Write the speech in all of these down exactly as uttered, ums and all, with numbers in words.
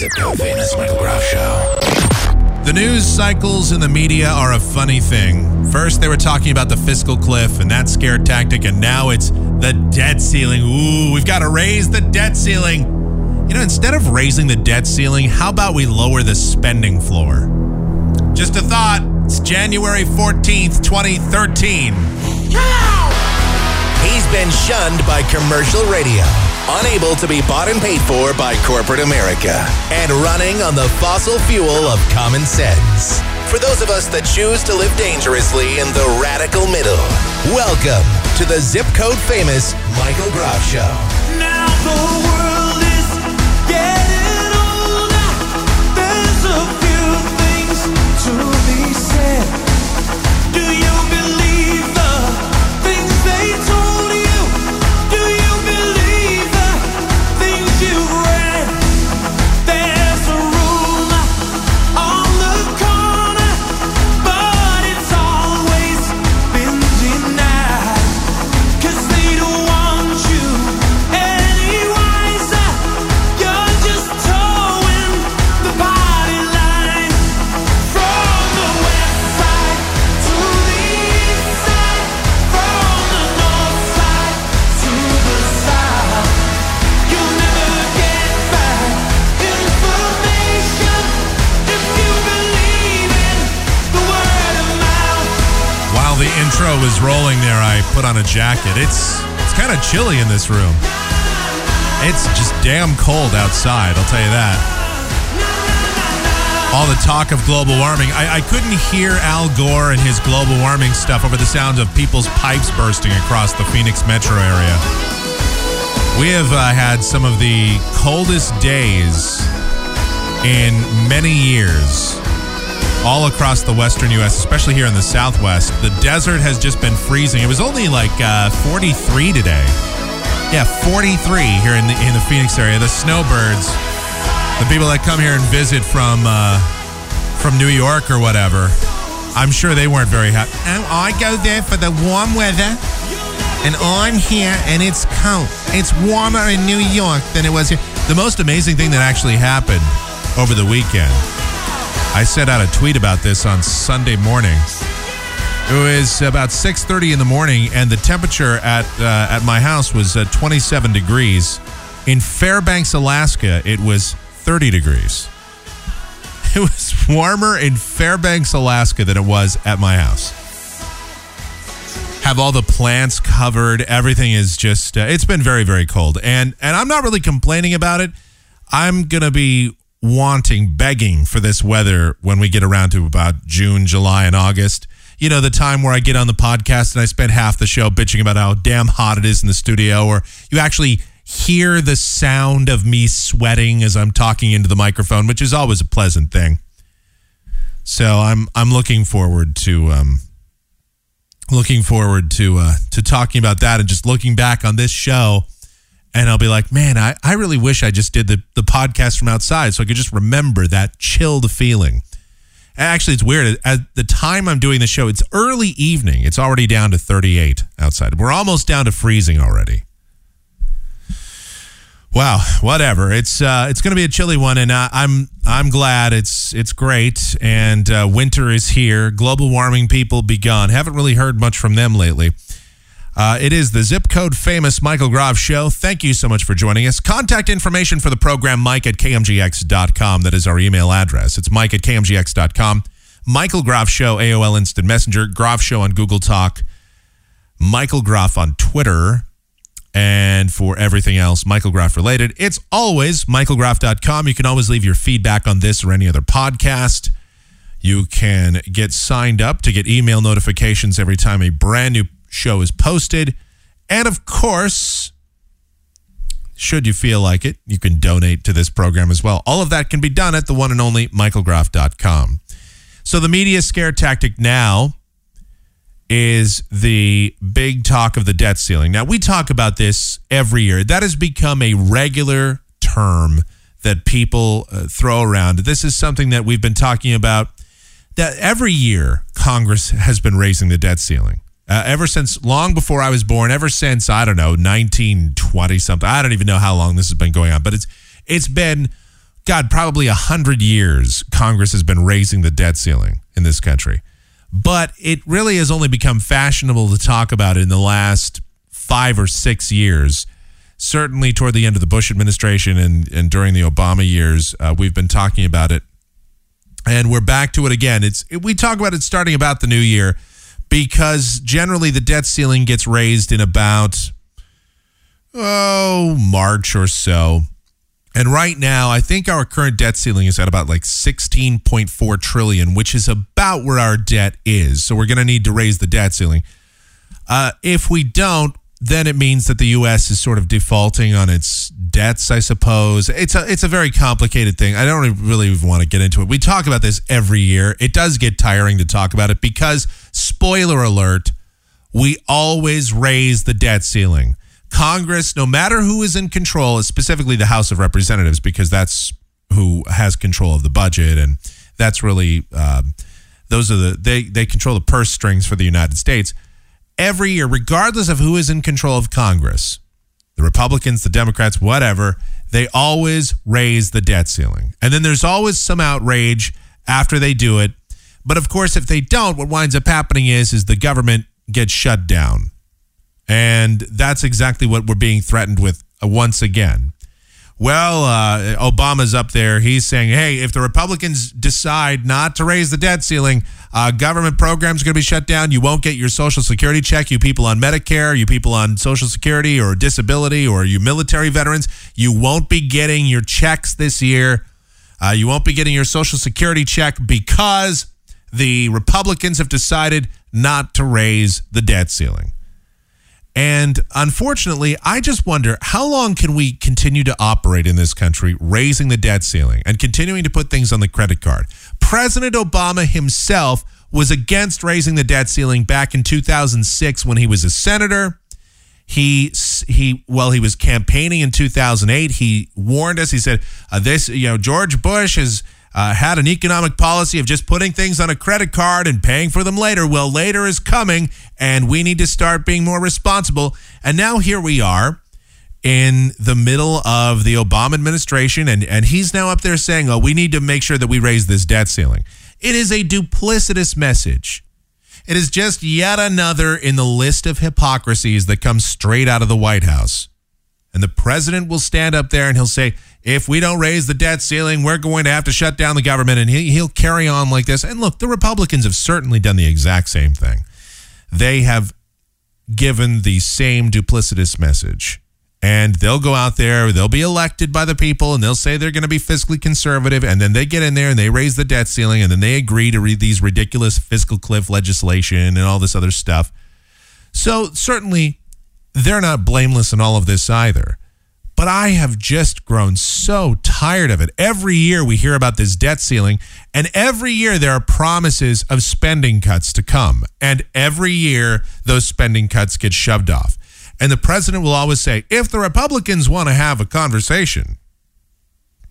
Visit Venus Michael Groff Show. The news cycles in the media are a funny thing. First, they were talking about the fiscal cliff and that scare tactic, and now it's the debt ceiling. Ooh, we've got to raise the debt ceiling. You know, instead of raising the debt ceiling, how about we lower the spending floor? Just a thought. It's January fourteenth, twenty thirteen. Ow! He's been shunned by commercial radio, unable to be bought and paid for by corporate America, and running on the fossil fuel of common sense. For those of us that choose to live dangerously in the radical middle, welcome to the zip code famous Michael Groff Show. Now the world. Was rolling there, I put on a jacket. It's it's kind of chilly in this room. It's just damn cold outside, I'll tell you that. All the talk of global warming. I, I couldn't hear Al Gore and his global warming stuff over the sound of people's pipes bursting across the Phoenix metro area. We have uh, had some of the coldest days in many years. All across the western U S, especially here in the southwest, the desert has just been freezing. It was only like uh, forty-three today. Yeah, forty-three here in the in the Phoenix area. The snowbirds, the people that come here and visit from uh, from New York or whatever, I'm sure they weren't very happy. And I go there for the warm weather, and I'm here, and it's cold. It's warmer in New York than it was here. The most amazing thing that actually happened over the weekend. I sent out a tweet about this on Sunday morning. It was about six thirty in the morning, and the temperature at uh, at my house was uh, twenty-seven degrees. In Fairbanks, Alaska, it was thirty degrees. It was warmer in Fairbanks, Alaska than it was at my house. Have all the plants covered. Everything is just, uh, it's been very, very cold. And, and I'm not really complaining about it. I'm going to be wanting, begging for this weather when we get around to about June, July, and August. You know, the time where I get on the podcast and I spend half the show bitching about how damn hot it is in the studio, or you actually hear the sound of me sweating as I'm talking into the microphone, which is always a pleasant thing. So I'm I'm looking forward to um, looking forward to uh, to talking about that and just looking back on this show. And I'll be like, man, I, I really wish I just did the, the podcast from outside so I could just remember that chilled feeling. And actually, it's weird. At the time I'm doing the show, it's early evening. It's already down to thirty-eight outside. We're almost down to freezing already. Wow, whatever. It's uh, it's going to be a chilly one, and uh, I'm I'm glad it's it's great. And uh, winter is here. Global warming people be gone. Haven't really heard much from them lately. Uh, it is the zip code famous Michael Groff Show. Thank you so much for joining us. Contact information for the program, Mike at K M G X dot com. That is our email address. It's Mike at K M G X dot com. Michael Groff Show, A O L Instant Messenger. Groff Show on Google Talk. Michael Groff on Twitter. And for everything else, Michael Groff related, it's always Michael Groff dot com. You can always leave your feedback on this or any other podcast. You can get signed up to get email notifications every time a brand new show is posted. And of course, should you feel like it, you can donate to this program as well. All of that can be done at the one and only Michael Groff dot com. So the media scare tactic now is the big talk of the debt ceiling. Now, we talk about this every year. That has become a regular term that people uh, throw around. This is something that we've been talking about, that every year Congress has been raising the debt ceiling. Uh, ever since long before I was born, ever since, I don't know, nineteen twenty something. I don't even know how long this has been going on, but it's it's been God, probably a hundred years, Congress has been raising the debt ceiling in this country. But it really has only become fashionable to talk about it in the last five or six years. Certainly toward the end of the Bush administration and, and during the Obama years, uh, we've been talking about it. And we're back to it again. It's we talk about it starting about the new year because generally the debt ceiling gets raised in about, oh, March or so. And right now, I think our current debt ceiling is at about like sixteen point four trillion dollars, which is about where our debt is. So we're going to need to raise the debt ceiling. Uh, if we don't, then it means that the U S is sort of defaulting on its debts, I suppose. It's a it's a very complicated thing. I don't really want to get into it. We talk about this every year. It does get tiring to talk about it because, spoiler alert, we always raise the debt ceiling. Congress, no matter who is in control, specifically the House of Representatives, because that's who has control of the budget, and that's really um, those are the they they control the purse strings for the United States. Every year, regardless of who is in control of Congress, the Republicans, the Democrats, whatever, they always raise the debt ceiling. And then there's always some outrage after they do it. But of course, if they don't, what winds up happening is, is the government gets shut down. And that's exactly what we're being threatened with once again. Well, uh, Obama's up there. He's saying, hey, if the Republicans decide not to raise the debt ceiling, uh, government programs are going to be shut down. You won't get your Social Security check. You people on Medicare, you people on Social Security or disability or you military veterans, you won't be getting your checks this year. Uh, you won't be getting your Social Security check because the Republicans have decided not to raise the debt ceiling. And unfortunately, I just wonder, how long can we continue to operate in this country, raising the debt ceiling and continuing to put things on the credit card? President Obama himself was against raising the debt ceiling back in two thousand six when he was a senator. He, he well, he was campaigning in two thousand eight. He warned us. He said, uh, this, you know, George Bush has uh, had an economic policy of just putting things on a credit card and paying for them later. Well, later is coming, and we need to start being more responsible. And now here we are in the middle of the Obama administration, and, and he's now up there saying, oh, we need to make sure that we raise this debt ceiling. It is a duplicitous message. It is just yet another in the list of hypocrisies that comes straight out of the White House. And the president will stand up there and he'll say, if we don't raise the debt ceiling, we're going to have to shut down the government. And he, he'll carry on like this. And look, the Republicans have certainly done the exact same thing. They have given the same duplicitous message. And they'll go out there, they'll be elected by the people, and they'll say they're going to be fiscally conservative, and then they get in there and they raise the debt ceiling, and then they agree to read these ridiculous fiscal cliff legislation and all this other stuff. So certainly, they're not blameless in all of this either. But I have just grown so tired of it. Every year we hear about this debt ceiling, and every year there are promises of spending cuts to come. And every year those spending cuts get shoved off. And the president will always say, if the Republicans want to have a conversation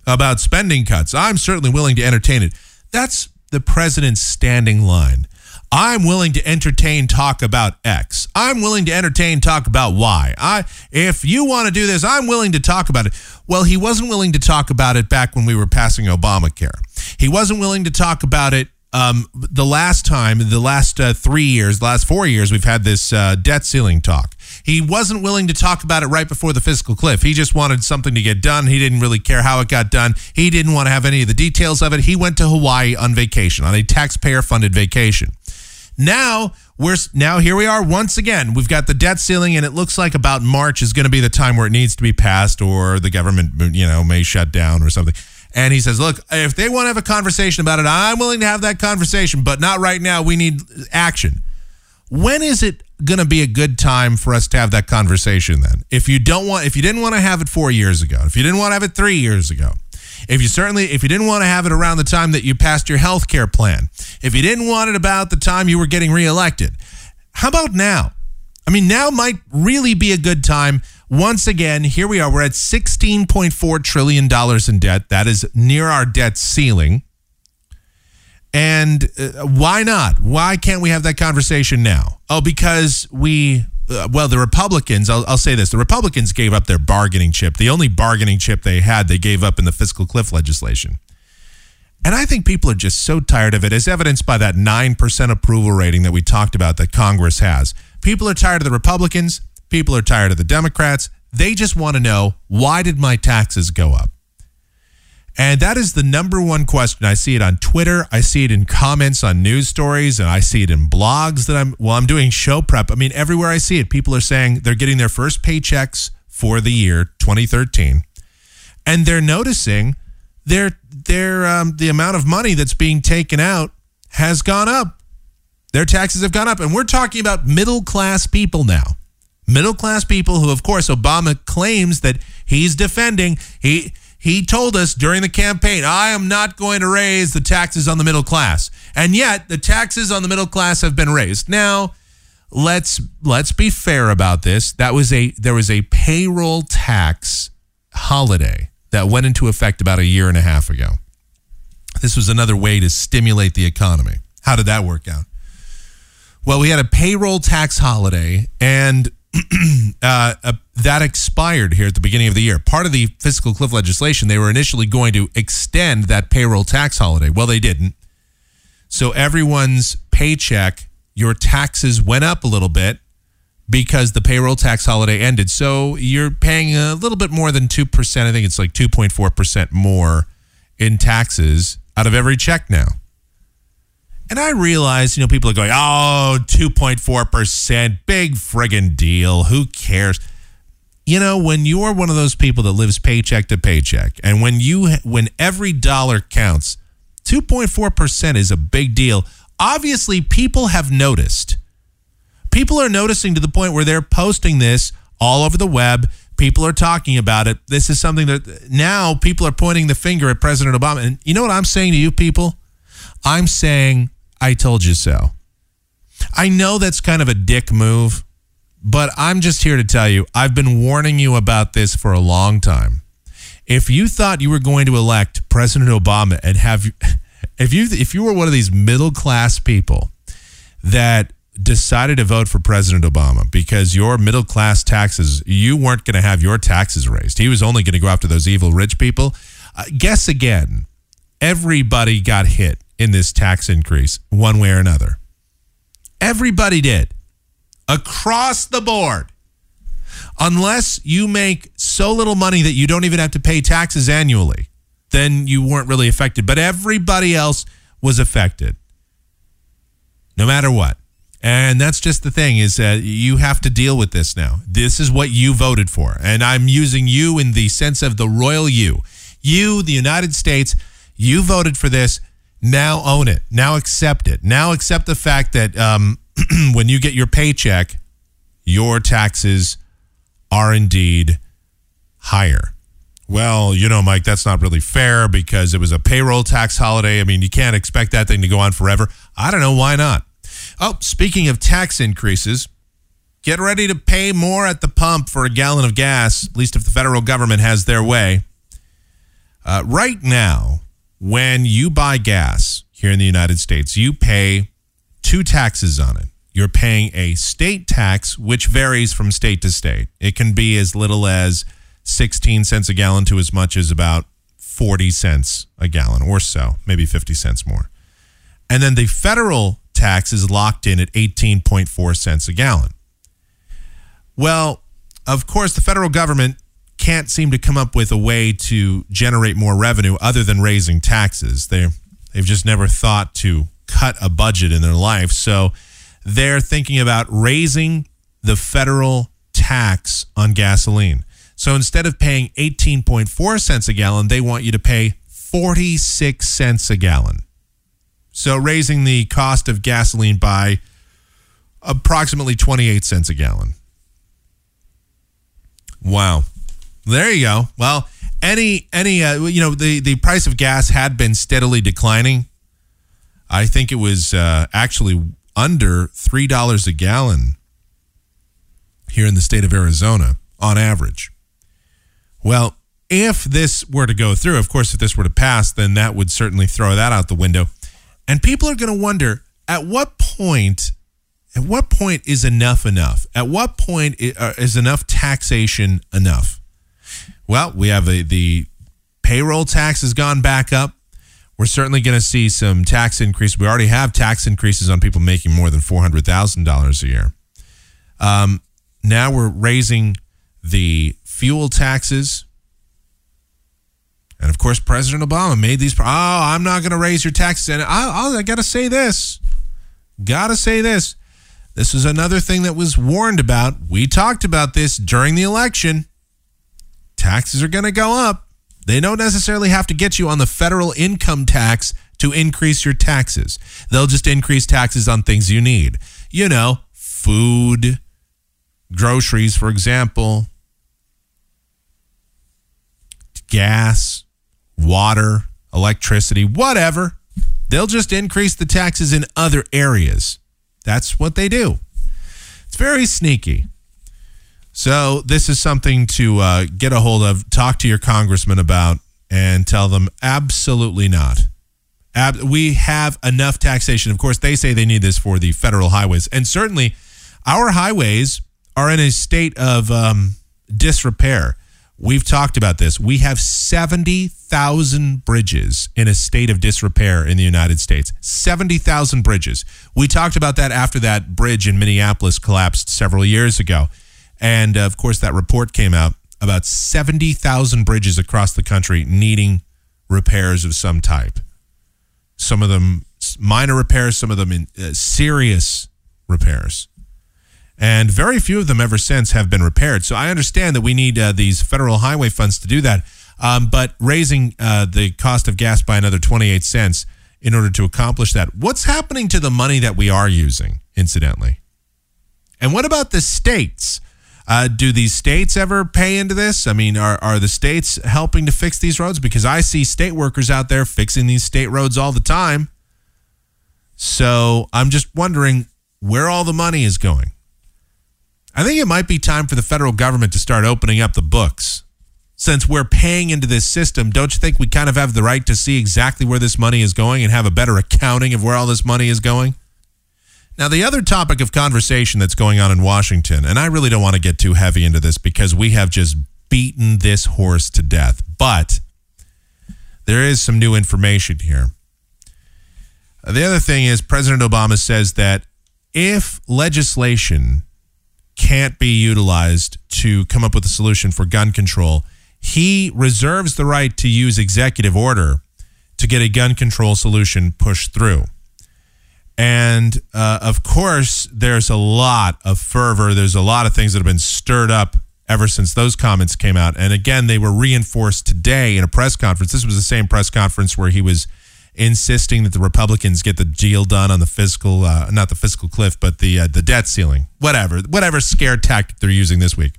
about spending cuts, I'm certainly willing to entertain it. That's the president's standing line. I'm willing to entertain talk about X. I'm willing to entertain talk about Y. I, if you want to do this, I'm willing to talk about it. Well, he wasn't willing to talk about it back when we were passing Obamacare. He wasn't willing to talk about it um, the last time, the last uh, three years, last four years, we've had this uh, debt ceiling talk. He wasn't willing to talk about it right before the fiscal cliff. He just wanted something to get done. He didn't really care how it got done. He didn't want to have any of the details of it. He went to Hawaii on vacation, on a taxpayer-funded vacation. Now we're now here we are once again. We've got the debt ceiling, and it looks like about March is going to be the time where it needs to be passed, or the government, you know, may shut down or something. And he says, "Look, if they want to have a conversation about it, I'm willing to have that conversation, but not right now. We need action." When is it going to be a good time for us to have that conversation then? If you don't want, if you didn't want to have it four years ago, if you didn't want to have it three years ago. If you certainly, if you didn't want to have it around the time that you passed your health care plan, if you didn't want it about the time you were getting reelected, how about now? I mean, now might really be a good time. Once again, here we are. We're at sixteen point four trillion dollars in debt. That is near our debt ceiling. And uh, why not? Why can't we have that conversation now? Oh, because we uh, well, the Republicans, I'll, I'll say this, the Republicans gave up their bargaining chip. The only bargaining chip they had, they gave up in the fiscal cliff legislation. And I think people are just so tired of it, as evidenced by that nine percent approval rating that we talked about that Congress has. People are tired of the Republicans. People are tired of the Democrats. They just want to know, why did my taxes go up? And that is the number one question. I see it on Twitter. I see it in comments on news stories. And I see it in blogs that I'm, well, I'm doing show prep. I mean, everywhere I see it, people are saying they're getting their first paychecks for the year twenty thirteen. And they're noticing their, their, um, the amount of money that's being taken out has gone up. Their taxes have gone up. And we're talking about middle-class people now. Middle-class people who, of course, Obama claims that he's defending. He... He told us during the campaign, I am not going to raise the taxes on the middle class. And yet the taxes on the middle class have been raised. Now, let's let's be fair about this. That was a there was a payroll tax holiday that went into effect about a year and a half ago. This was another way to stimulate the economy. How did that work out? Well, we had a payroll tax holiday, and uh, uh, that expired here at the beginning of the year. Part of the fiscal cliff legislation, they were initially going to extend that payroll tax holiday. Well, they didn't. So everyone's paycheck, your taxes went up a little bit because the payroll tax holiday ended. So you're paying a little bit more than two percent. I think it's like two point four percent more in taxes out of every check now. And I realize, you know, people are going, oh, two point four percent, big friggin' deal. Who cares? You know, when you're one of those people that lives paycheck to paycheck, and when you when every dollar counts, two point four percent is a big deal. Obviously, people have noticed. People are noticing to the point where they're posting this all over the web. People are talking about it. This is something that now people are pointing the finger at President Obama. And you know what I'm saying to you people? I'm saying, I told you so. I know that's kind of a dick move, but I'm just here to tell you, I've been warning you about this for a long time. If you thought you were going to elect President Obama and have, if you if you were one of these middle-class people that decided to vote for President Obama because your middle-class taxes, you weren't going to have your taxes raised. He was only going to go after those evil rich people. Uh, guess again, everybody got hit in this tax increase, one way or another. Everybody did. Across the board. Unless you make so little money that you don't even have to pay taxes annually, then you weren't really affected. But everybody else was affected, no matter what. And that's just the thing, is that you have to deal with this now. This is what you voted for. And I'm using you in the sense of the royal you. You, the United States, you voted for this. Now own it. Now accept it. Now accept the fact that um, when you get your paycheck, your taxes are indeed higher. Well, you know, Mike, that's not really fair because it was a payroll tax holiday. I mean, you can't expect that thing to go on forever. I don't know. Why not? Oh, speaking of tax increases, get ready to pay more at the pump for a gallon of gas, at least if the federal government has their way. Uh, right now, when you buy gas here in the United States, you pay two taxes on it. You're paying a state tax, which varies from state to state. It can be as little as sixteen cents a gallon to as much as about forty cents a gallon or so, maybe fifty cents more. And then the federal tax is locked in at eighteen point four cents a gallon. Well, of course, the federal government can't seem to come up with a way to generate more revenue other than raising taxes. They, they've just never thought to cut a budget in their life. So they're thinking about raising the federal tax on gasoline. So instead of paying eighteen point four cents a gallon, they want you to pay forty-six cents a gallon. So raising the cost of gasoline by approximately twenty-eight cents a gallon. Wow. There you go. Well, any, any, uh, you know, the, the price of gas had been steadily declining. I think it was uh, actually under three dollars a gallon here in the state of Arizona on average. Well, if this were to go through, of course, if this were to pass, then that would certainly throw that out the window. And people are going to wonder, at what point At what point is enough enough? At what point is enough taxation enough? Well, we have a, the payroll tax has gone back up. We're certainly going to see some tax increase. We already have tax increases on people making more than four hundred thousand dollars a year. Um, now we're raising the fuel taxes. And, of course, President Obama made these. Pro- oh, I'm not going to raise your taxes. And I, I, I got to say this. Got to say this. This is another thing that was warned about. We talked about this during the election. Taxes are going to go up. They don't necessarily have to get you on the federal income tax to increase your taxes. They'll just increase taxes on things you need. You know, food, groceries, for example, gas, water, electricity, whatever. They'll just increase the taxes in other areas. That's what they do. It's very sneaky. So this is something to uh, get a hold of, talk to your congressman about, and tell them absolutely not. Ab- we have enough taxation. Of course, they say they need this for the federal highways. And certainly our highways are in a state of um, disrepair. We've talked about this. We have seventy thousand bridges in a state of disrepair in the United States. seventy thousand bridges. We talked about that after that bridge in Minneapolis collapsed several years ago. And, of course, that report came out about seventy thousand bridges across the country needing repairs of some type. Some of them minor repairs, some of them in, uh, serious repairs. And very few of them ever since have been repaired. So I understand that we need uh, these federal highway funds to do that. Um, but raising uh, the cost of gas by another twenty-eight cents in order to accomplish that. What's happening to the money that we are using, incidentally? And what about the states? Uh, do these states ever pay into this? I mean, are, are the states helping to fix these roads? Because I see state workers out there fixing these state roads all the time. So I'm just wondering where all the money is going. I think it might be time for the federal government to start opening up the books. Since we're paying into this system, don't you think we kind of have the right to see exactly where this money is going and have a better accounting of where all this money is going? Now, the other topic of conversation that's going on in Washington, and I really don't want to get too heavy into this because we have just beaten this horse to death, but there is some new information here. The other thing is President Obama says that if legislation can't be utilized to come up with a solution for gun control, he reserves the right to use executive order to get a gun control solution pushed through. And, uh, of course, there's a lot of fervor. There's a lot of things that have been stirred up ever since those comments came out. And, again, they were reinforced today in a press conference. This was the same press conference where he was insisting that the Republicans get the deal done on the fiscal, uh, not the fiscal cliff, but the uh, the debt ceiling, whatever, whatever scare tactic they're using this week.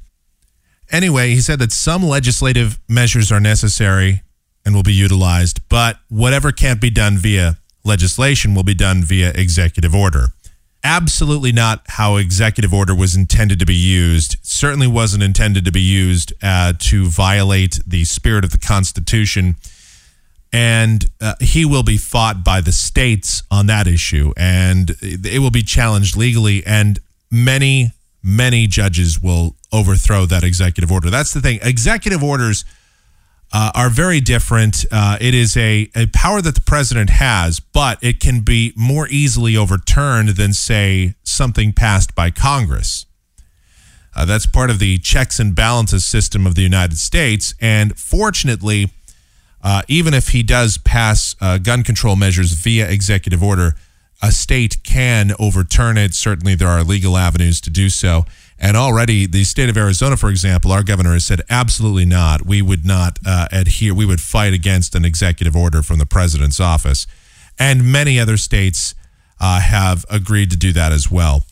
Anyway, he said that some legislative measures are necessary and will be utilized, but whatever can't be done via legislation will be done via executive order. Absolutely not how executive order was intended to be used. It certainly wasn't intended to be used uh, to violate the spirit of the Constitution. And uh, he will be fought by the states on that issue, and it will be challenged legally, and many, many judges will overthrow that executive order. That's the thing. Executive orders uh, are very different. Uh, it is a, a power that the president has, but it can be more easily overturned than, say, something passed by Congress. Uh, that's part of the checks and balances system of the United States, and fortunately, Uh, even if he does pass uh, gun control measures via executive order, a state can overturn it. Certainly, there are legal avenues to do so. And already, the state of Arizona, for example, our governor has said, absolutely not. We would not uh, adhere. We would fight against an executive order from the president's office. And many other states uh, have agreed to do that as well.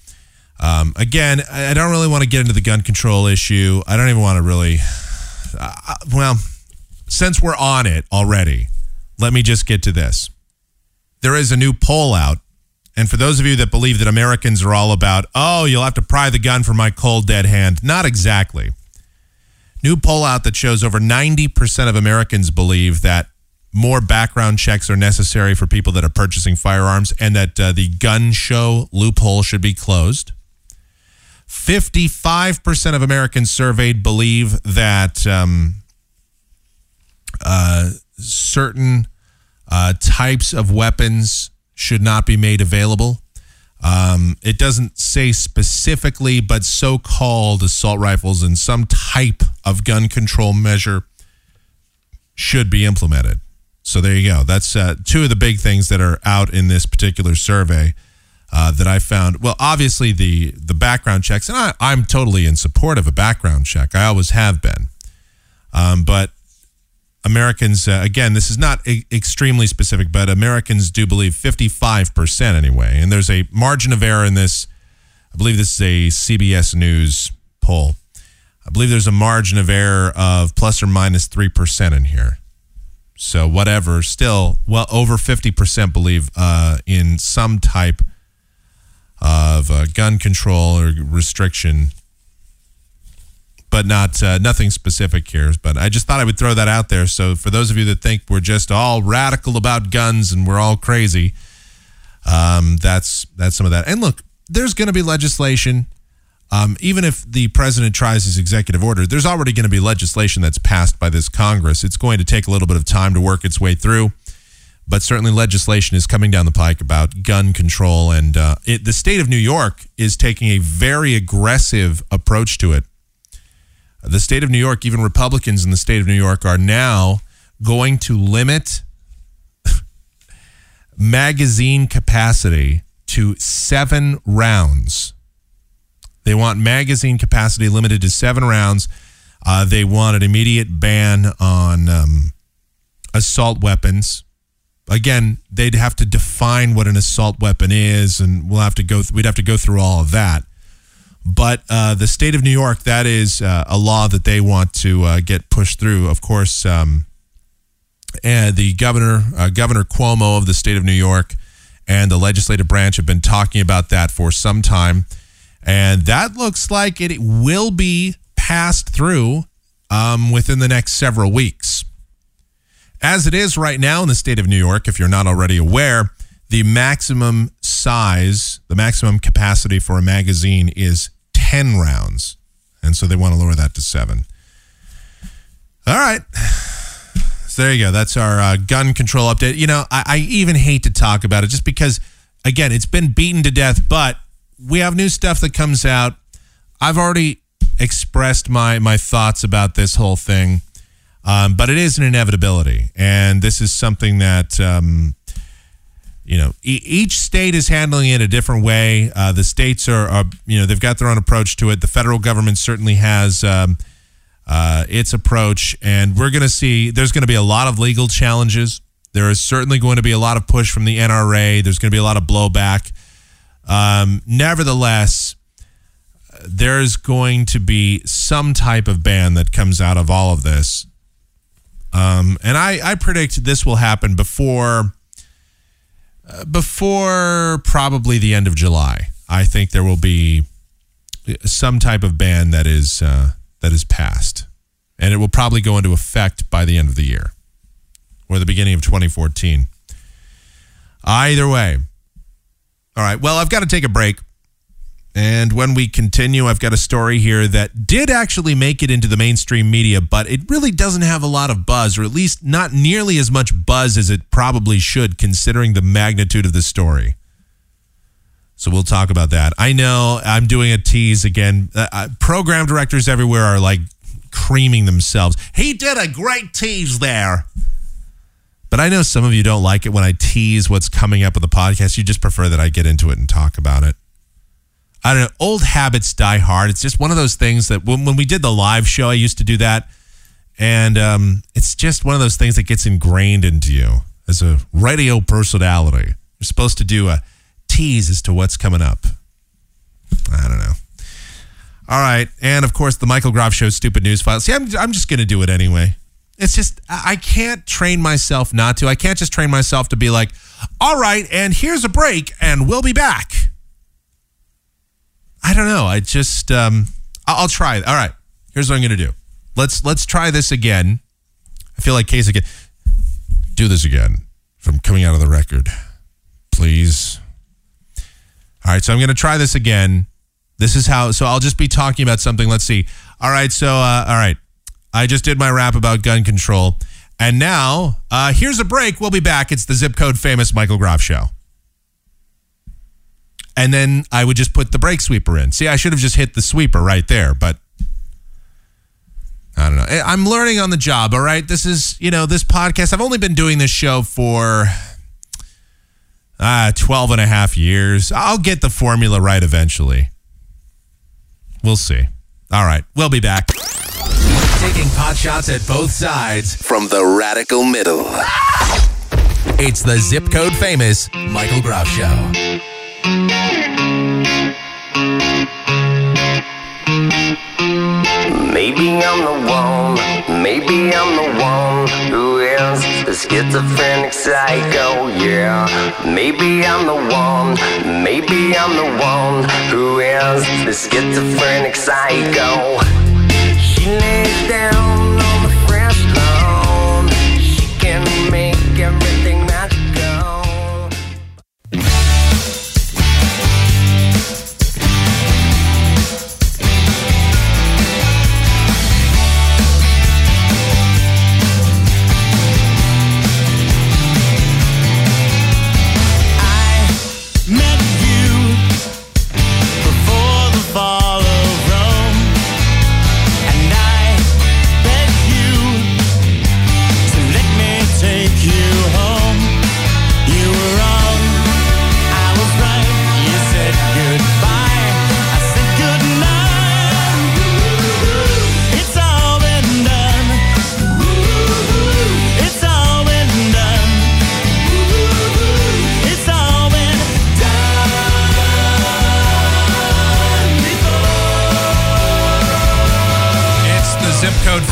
Um, again, I don't really want to get into the gun control issue. I don't even want to really... Uh, well... Since we're on it already, let me just get to this. There is a new poll out. And for those of you that believe that Americans are all about, oh, you'll have to pry the gun from my cold, dead hand. Not exactly. New poll out that shows over ninety percent of Americans believe that more background checks are necessary for people that are purchasing firearms, and that uh, the gun show loophole should be closed. fifty-five percent of Americans surveyed believe that um, uh, certain uh, types of weapons should not be made available. Um, it doesn't say specifically, but so-called assault rifles and some type of gun control measure should be implemented. So there you go. That's uh, two of the big things that are out in this particular survey uh, that I found. Well, obviously the the background checks, and I, I'm totally in support of a background check. I always have been. Um, but Americans, uh, again, this is not e- extremely specific, but Americans do believe fifty-five percent anyway. And there's a margin of error in this. I believe this is a C B S News poll. I believe there's a margin of error of plus or minus three percent in here. So whatever, still, well, over fifty percent believe uh, in some type of uh, gun control or restriction, but not uh, nothing specific here. But I just thought I would throw that out there. So for those of you that think we're just all radical about guns and we're all crazy, um, that's that's some of that. And look, there's going to be legislation. Um, even if the president tries his executive order, there's already going to be legislation that's passed by this Congress. It's going to take a little bit of time to work its way through, but certainly legislation is coming down the pike about gun control. And uh, it, the state of New York is taking a very aggressive approach to it. The state of New York, even Republicans in the state of New York, are now going to limit magazine capacity to seven rounds. They want magazine capacity limited to seven rounds. Uh, they want an immediate ban on um, assault weapons. Again, they'd have to define what an assault weapon is, and we'll have to go. Th- we'd have to go through all of that. But uh, the state of New York, that is uh, a law that they want to uh, get pushed through. Of course, um, and the governor, uh, Governor Cuomo of the state of New York, and the legislative branch have been talking about that for some time. And that looks like it will be passed through um, within the next several weeks. As it is right now in the state of New York, if you're not already aware, the maximum size, the maximum capacity for a magazine is ten rounds. And so they want to lower that to seven. All right. So there you go. That's our uh, gun control update. You know, I, I even hate to talk about it just because, again, it's been beaten to death, but we have new stuff that comes out. I've already expressed my my thoughts about this whole thing, um, but it is an inevitability. And this is something that, um, you know, e- each state is handling it a different way. Uh, the states are, are, you know, they've got their own approach to it. The federal government certainly has um, uh, its approach. And we're going to see, there's going to be a lot of legal challenges. There is certainly going to be a lot of push from the N R A. There's going to be a lot of blowback. Um, nevertheless, there's going to be some type of ban that comes out of all of this. Um, and I, I predict this will happen before, uh, before probably the end of July. I think there will be some type of ban that is, uh, that is passed, and it will probably go into effect by the end of the year or the beginning of twenty fourteen. Either way. All right, well, I've got to take a break. And when we continue, I've got a story here that did actually make it into the mainstream media, but it really doesn't have a lot of buzz, or at least not nearly as much buzz as it probably should, considering the magnitude of the story. So we'll talk about that. I know I'm doing a tease again. Uh, program directors everywhere are like creaming themselves. He did a great tease there. But I know some of you don't like it when I tease what's coming up with the podcast. You just prefer that I get into it and talk about it. I don't know. Old habits die hard. It's just one of those things that when, when we did the live show, I used to do that. And um, it's just one of those things that gets ingrained into you as a radio personality. You're supposed to do a tease as to what's coming up. I don't know. All right. And, of course, the Michael Groff Show Stupid News File. See, I'm, I'm just going to do it anyway. It's just, I can't train myself not to. I can't just train myself to be like, all right, and here's a break, and we'll be back. I don't know. I just, um, I'll try it. All right, here's what I'm going to do. Let's let's try this again. I feel like Kesha again. do this again from coming out of the record. Please. All right, so I'm going to try this again. This is how, so I'll just be talking about something. Let's see. All right, so, uh, all right. I just did my rap about gun control. And now, uh, here's a break. We'll be back. It's the Zip Code Famous Michael Groff Show. And then I would just put the brake sweeper in. See, I should have just hit the sweeper right there, but I don't know. I'm learning on the job, all right? This is, you know, this podcast. I've only been doing this show for uh, twelve and a half years. I'll get the formula right eventually. We'll see. All right, we'll be back. Taking pot shots at both sides from the radical middle. Ah! It's the Zip Code Famous Michael Groff Show. Maybe I'm the one, maybe I'm the one who is a schizophrenic psycho, yeah. Maybe I'm the one, maybe I'm the one who is a schizophrenic psycho. She lays down on the fresh lawn, she can make everything magical.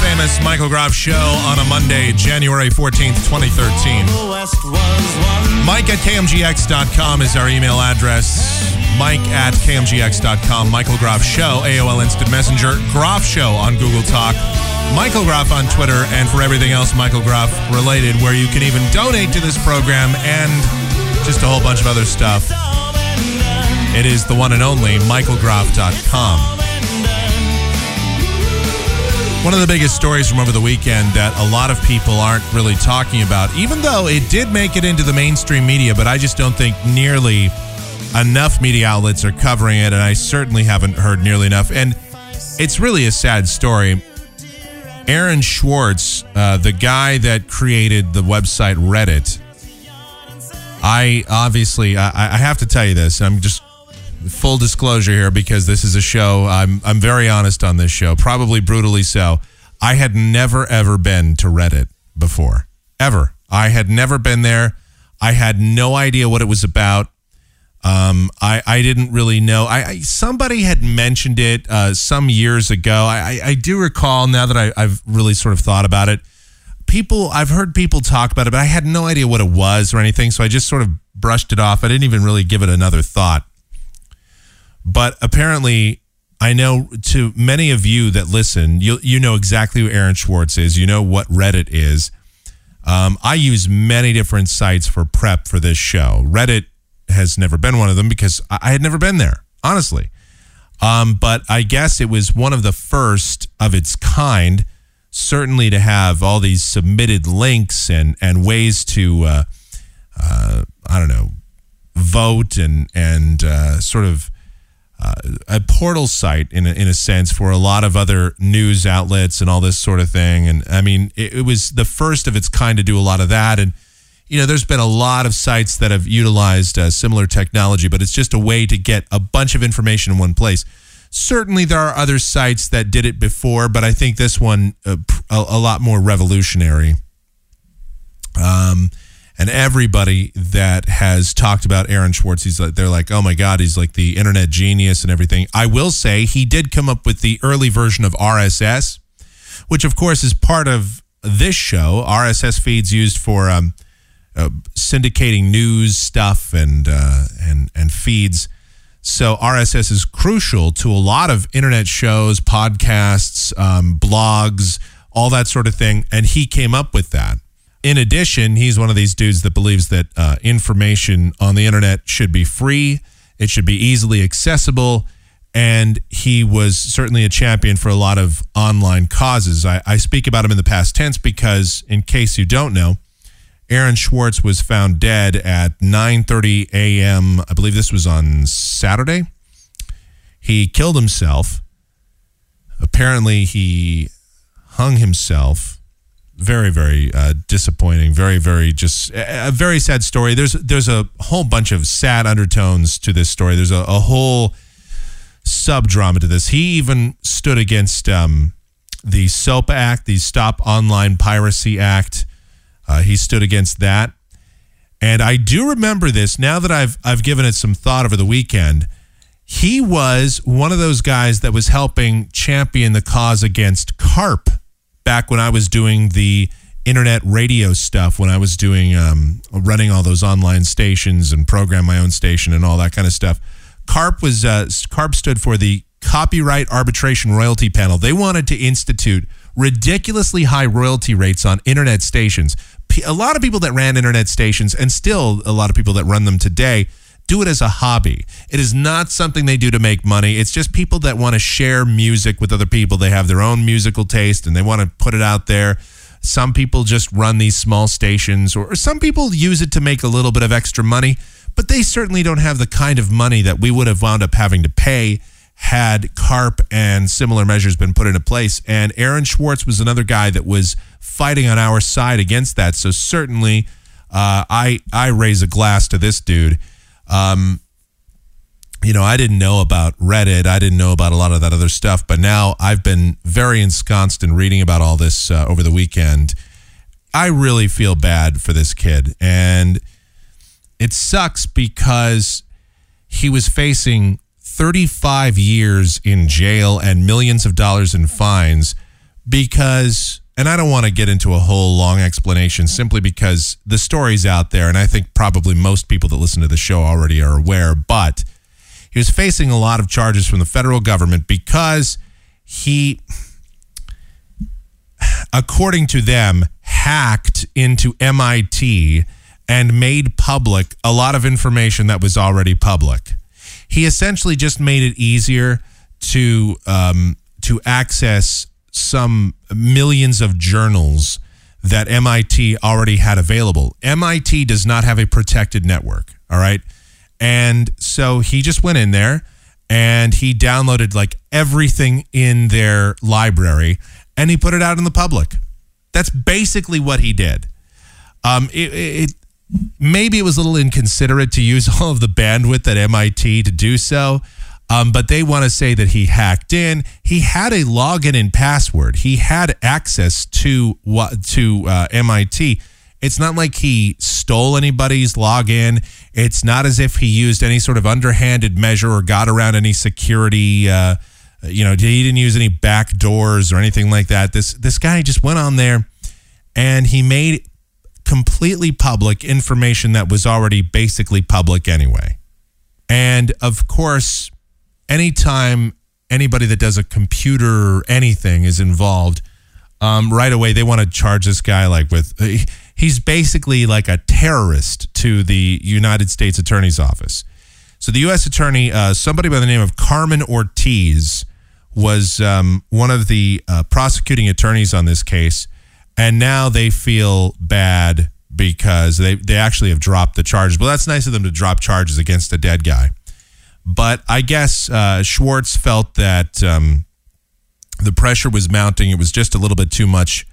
Famous Michael Groff Show on a Monday, January fourteenth, twenty thirteen. Mike at K M G X dot com is our email address. Mike at K M G X dot com. Michael Groff Show, A O L Instant Messenger. Groff Show on Google Talk. Michael Groff on Twitter. And for everything else Michael Groff related, where you can even donate to this program and just a whole bunch of other stuff. It is the one and only Michael Groff dot com. One of the biggest stories from over the weekend that a lot of people aren't really talking about, even though it did make it into the mainstream media, but I just don't think nearly enough media outlets are covering it, and I certainly haven't heard nearly enough. And it's really a sad story. Aaron Swartz, uh, the guy that created the website Reddit, I obviously, I, I have to tell you this, I'm just... full disclosure here, because this is a show, I'm I'm very honest on this show, probably brutally so. I had never, ever been to Reddit before, ever. I had never been there. I had no idea what it was about. Um, I, I didn't really know. I, I somebody had mentioned it uh, some years ago. I, I, I do recall now that I, I've really sort of thought about it. People, I've heard people talk about it, but I had no idea what it was or anything, so I just sort of brushed it off. I didn't even really give it another thought. But apparently, I know to many of you that listen, you you know exactly who Aaron Swartz is. You know what Reddit is. Um, I use many different sites for prep for this show. Reddit has never been one of them because I, I had never been there, honestly. Um, but I guess it was one of the first of its kind, certainly to have all these submitted links and, and ways to, uh, uh, I don't know, vote and, and uh, sort of, Uh, a portal site in a, in a sense for a lot of other news outlets and all this sort of thing. And I mean, it, it was the first of its kind to do a lot of that. And, you know, there's been a lot of sites that have utilized uh, similar technology, but it's just a way to get a bunch of information in one place. Certainly there are other sites that did it before, but I think this one uh, a, a lot more revolutionary. Um, And everybody that has talked about Aaron Swartz, he's like, they're like, oh my God, he's like the internet genius and everything. I will say he did come up with the early version of R S S, which of course is part of this show. R S S feeds used for um, uh, syndicating news stuff and uh, and and feeds. So R S S is crucial to a lot of internet shows, podcasts, um, blogs, all that sort of thing. And he came up with that. In addition, he's one of these dudes that believes that uh, information on the internet should be free. It should be easily accessible. And he was certainly a champion for a lot of online causes. I, I speak about him in the past tense because, in case you don't know, Aaron Swartz was found dead at nine thirty a.m. I believe this was on Saturday. He killed himself. Apparently, he hung himself. Very, very uh, disappointing. Very, very just a, a very sad story. There's there's a whole bunch of sad undertones to this story. There's a, a whole sub-drama to this. He even stood against um, the SOPA Act, the Stop Online Piracy Act. Uh, he stood against that. And I do remember this now that I've I've given it some thought over the weekend. He was one of those guys that was helping champion the cause against CARP back when I was doing the internet radio stuff, when I was doing um, running all those online stations and program my own station and all that kind of stuff. CARP was uh, CARP stood for the Copyright Arbitration Royalty Panel. They wanted to institute ridiculously high royalty rates on internet stations. A lot of people that ran internet stations, and still a lot of people that run them today, do it as a hobby. It is not something they do to make money. It's just people that want to share music with other people. They have their own musical taste and they want to put it out there. Some people just run these small stations, or, or some people use it to make a little bit of extra money. But they certainly don't have the kind of money that we would have wound up having to pay had CARP and similar measures been put into place. And Aaron Swartz was another guy that was fighting on our side against that. So certainly uh, I I raise a glass to this dude. Um, you know, I didn't know about Reddit. I didn't know about a lot of that other stuff. But now I've been very ensconced in reading about all this uh, over the weekend. I really feel bad for this kid. And it sucks because he was facing thirty-five years in jail and millions of dollars in fines because, and I don't want to get into a whole long explanation simply because the story's out there, and I think probably most people that listen to the show already are aware, but he was facing a lot of charges from the federal government because he, according to them, hacked into M I T and made public a lot of information that was already public. He essentially just made it easier to um, to access some millions of journals that M I T already had available. M I T does not have a protected network, all right? And so he just went in there and he downloaded like everything in their library and he put it out in the public. That's basically what he did. Um, it, it Maybe it was a little inconsiderate to use all of the bandwidth at M I T to do so, um, but they want to say that he hacked in. He had a login and password. He had access to to uh, M I T. It's not like he stole anybody's login. It's not as if he used any sort of underhanded measure or got around any security. Uh, you know, he didn't use any back doors or anything like that. This this guy just went on there and he made completely public information that was already basically public anyway. And of course, anytime anybody that does a computer or anything is involved, um, right away they want to charge this guy like with, he's basically like a terrorist to the United States Attorney's Office. So the U S attorney, uh, somebody by the name of Carmen Ortiz was um, one of the uh, prosecuting attorneys on this case. And now they feel bad because they, they actually have dropped the charges. Well, that's nice of them to drop charges against a dead guy. But I guess uh, Swartz felt that um, the pressure was mounting. It was just a little bit too much.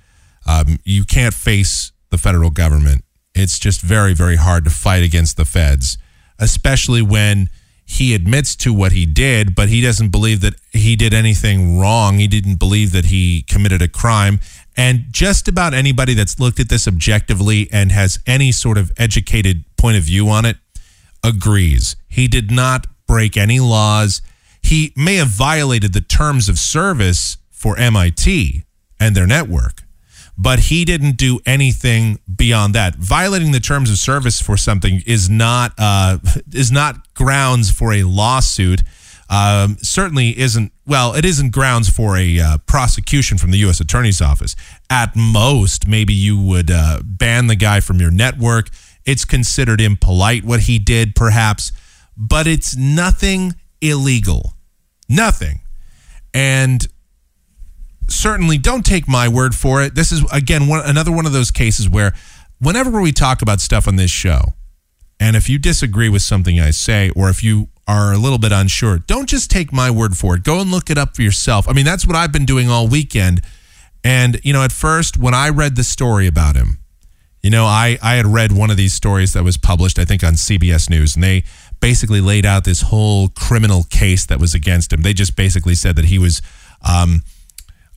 Um, you can't face the federal government. It's just very, very hard to fight against the feds, especially when he admits to what he did, but he doesn't believe that he did anything wrong. He didn't believe that he committed a crime. And just about anybody that's looked at this objectively and has any sort of educated point of view on it agrees. He did not break any laws. He may have violated the terms of service for M I T and their network, but he didn't do anything beyond that. Violating the terms of service for something is not uh, is not grounds for a lawsuit. um, certainly isn't, well, it isn't grounds for a uh, prosecution from the U S Attorney's Office. At most, maybe you would uh, ban the guy from your network. It's considered impolite what he did, perhaps, but it's nothing illegal. Nothing. And certainly don't take my word for it. This is, again, one, another one of those cases where whenever we talk about stuff on this show, and if you disagree with something I say, or if you are a little bit unsure, don't just take my word for it. Go and look it up for yourself. I mean, that's what I've been doing all weekend. And, you know, at first, when I read the story about him, you know, I, I had read one of these stories that was published, I think, on C B S News, and they basically laid out this whole criminal case that was against him. They just basically said that he was um,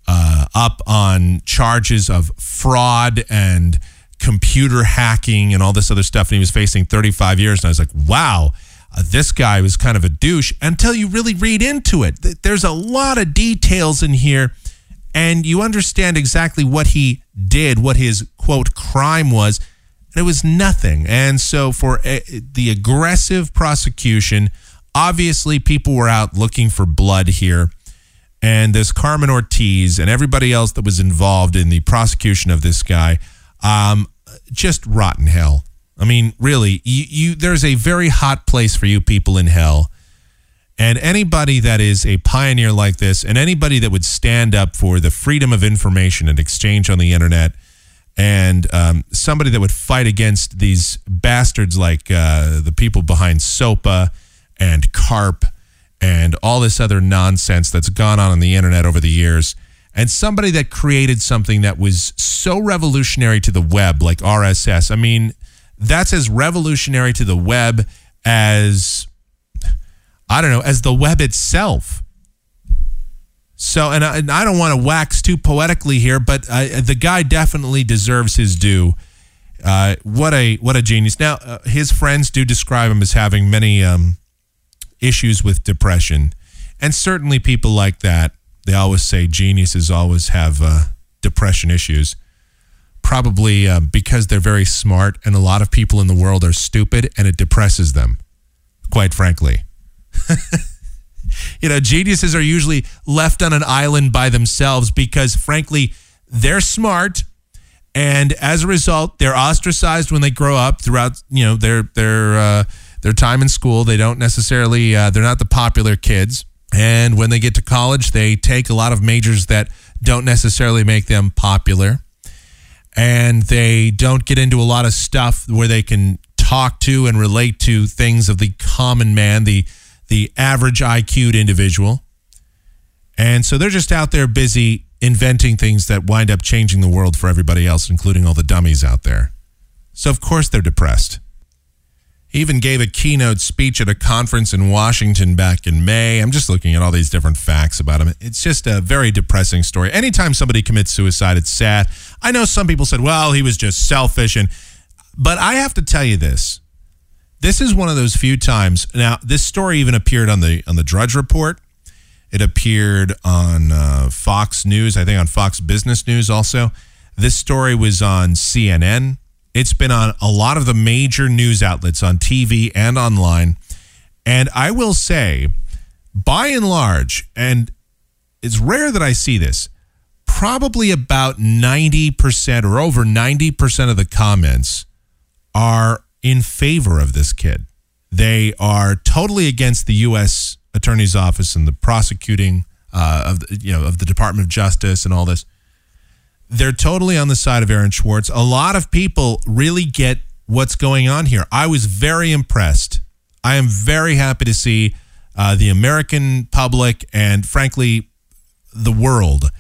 uh, up on charges of fraud and computer hacking and all this other stuff, and he was facing thirty-five years. And I was like, wow, uh, this guy was kind of a douche, until you really read into it. There's a lot of details in here, and you understand exactly what he did, what his, quote, crime was, and it was nothing. And so for a, the aggressive prosecution, obviously people were out looking for blood here, and this Carmen Ortiz and everybody else that was involved in the prosecution of this guy, um, just rotten hell. I mean, really, you, you there's a very hot place for you people in hell. And anybody that is a pioneer like this, and anybody that would stand up for the freedom of information and exchange on the internet, and um, somebody that would fight against these bastards like uh, the people behind SOPA and CARP and all this other nonsense that's gone on on the internet over the years, and somebody that created something that was so revolutionary to the web, like R S S. I mean, that's as revolutionary to the web as... I don't know, as the web itself. So, and I, and I don't want to wax too poetically here, but I, the guy definitely deserves his due. Uh, what a what a genius. Now, uh, his friends do describe him as having many um, issues with depression. And certainly people like that, they always say geniuses always have uh, depression issues. Probably uh, because they're very smart, and a lot of people in the world are stupid, and it depresses them, quite frankly. You know, geniuses are usually left on an island by themselves because, frankly, they're smart, and as a result, they're ostracized when they grow up. Throughout, you know, their their uh, their time in school, they don't necessarily uh, they're not the popular kids, and when they get to college, they take a lot of majors that don't necessarily make them popular, and they don't get into a lot of stuff where they can talk to and relate to things of the common man, the the average I Q'd individual. And so they're just out there busy inventing things that wind up changing the world for everybody else, including all the dummies out there. So of course they're depressed. He even gave a keynote speech at a conference in Washington back in May. I'm just looking at all these different facts about him. It's just a very depressing story. Anytime somebody commits suicide, it's sad. I know some people said, well, he was just selfish, and but I have to tell you this. This is one of those few times. Now, this story even appeared on the on the Drudge Report. It appeared on uh, Fox News, I think on Fox Business News also. This story was on C N N. It's been on a lot of the major news outlets on T V and online. And I will say, by and large, and it's rare that I see this, probably about ninety percent or over ninety percent of the comments are in favor of this kid. They are totally against the U S Attorney's Office and the prosecuting uh, of the, you know, of the Department of Justice and all this. They're totally on the side of Aaron Swartz. A lot of people really get what's going on here. I was very impressed. I am very happy to see uh, the American public and, frankly, the world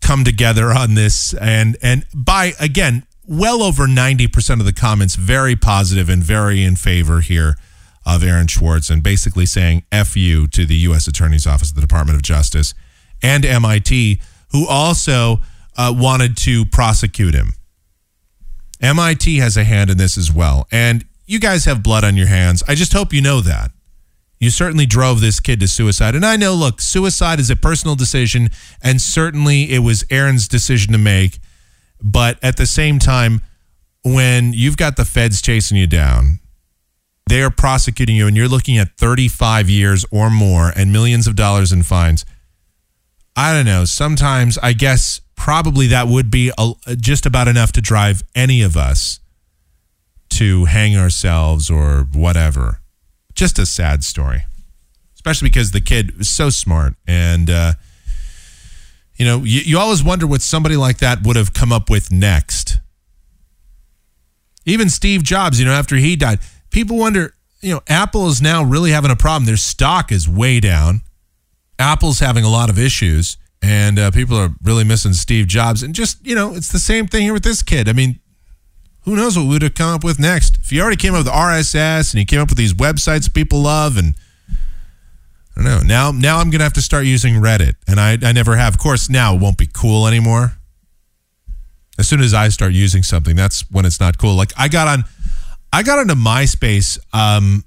come together on this, and and by, again, well over ninety percent of the comments very positive and very in favor here of Aaron Swartz, and basically saying F you to the U S Attorney's Office, the Department of Justice, and M I T, who also uh, wanted to prosecute him. M I T has a hand in this as well. And you guys have blood on your hands. I just hope you know that. You certainly drove this kid to suicide. And I know, look, suicide is a personal decision, and certainly it was Aaron's decision to make. But at the same time, when you've got the feds chasing you down, they are prosecuting you and you're looking at thirty-five years or more and millions of dollars in fines. I don't know. Sometimes I guess probably that would be a, just about enough to drive any of us to hang ourselves or whatever. Just a sad story, especially because the kid was so smart. And, uh, you know, you, you always wonder what somebody like that would have come up with next. Even Steve Jobs, you know, after he died, people wonder, you know, Apple is now really having a problem. Their stock is way down. Apple's having a lot of issues, and uh, people are really missing Steve Jobs. And just, you know, it's the same thing here with this kid. I mean, who knows what we would have come up with next? If he already came up with R S S and he came up with these websites people love, and I don't know. Now, now I'm going to have to start using Reddit, and I, I never have. Of course, now it won't be cool anymore. As soon as I start using something, that's when it's not cool. Like I got on, I got onto MySpace, um,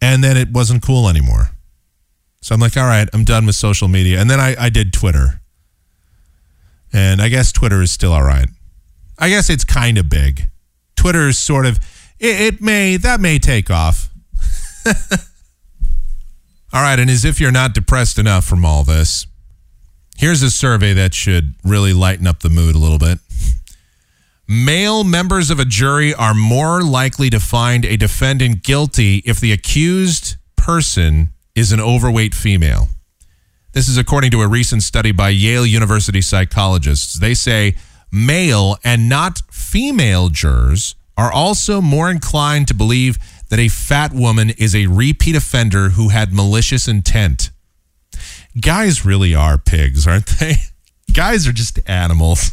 and then it wasn't cool anymore. So I'm like, all right, I'm done with social media. And then I, I did Twitter. And I guess Twitter is still all right. I guess it's kind of big. Twitter is sort of, it, it may, that may take off. All right, and as if you're not depressed enough from all this, here's a survey that should really lighten up the mood a little bit. Male members of a jury are more likely to find a defendant guilty if the accused person is an overweight female. This is according to a recent study by Yale University psychologists. They say male and not female jurors are also more inclined to believe that a fat woman is a repeat offender who had malicious intent. Guys really are pigs, aren't they? Guys are just animals.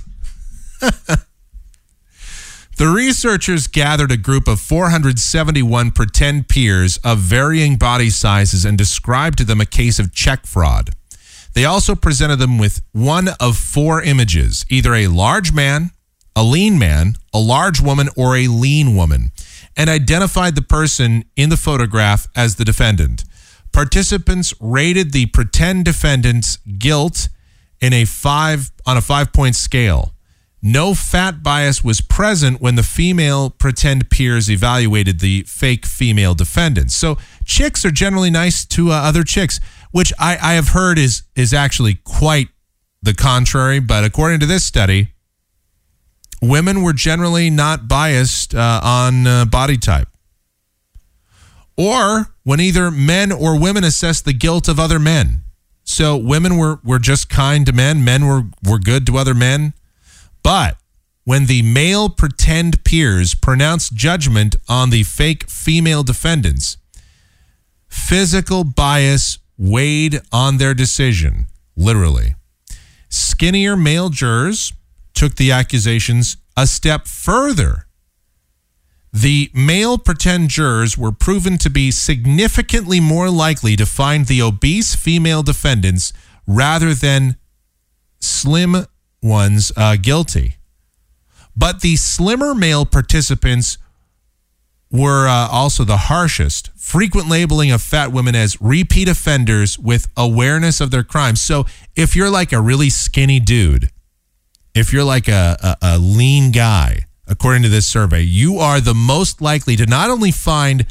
The researchers gathered a group of four hundred seventy-one pretend peers of varying body sizes and described to them a case of check fraud. They also presented them with one of four images, either a large man, a lean man, a large woman, or a lean woman, and identified the person in the photograph as the defendant. Participants rated the pretend defendant's guilt in a five on a five-point scale. No fat bias was present when the female pretend peers evaluated the fake female defendants. So chicks are generally nice to uh, other chicks, which I, I have heard is is actually quite the contrary. But according to this study, women were generally not biased uh, on uh, body type. Or when either men or women assessed the guilt of other men. So women were, were just kind to men. Men were, were good to other men. But when the male pretend peers pronounced judgment on the fake female defendants, physical bias weighed on their decision, literally. Skinnier male jurors took the accusations a step further. The male pretend jurors were proven to be significantly more likely to find the obese female defendants rather than slim ones uh, guilty. But the slimmer male participants were uh, also the harshest, frequent labeling of fat women as repeat offenders with awareness of their crimes. So if you're like a really skinny dude, if you're like a, a, a lean guy, according to this survey, you are the most likely to not only find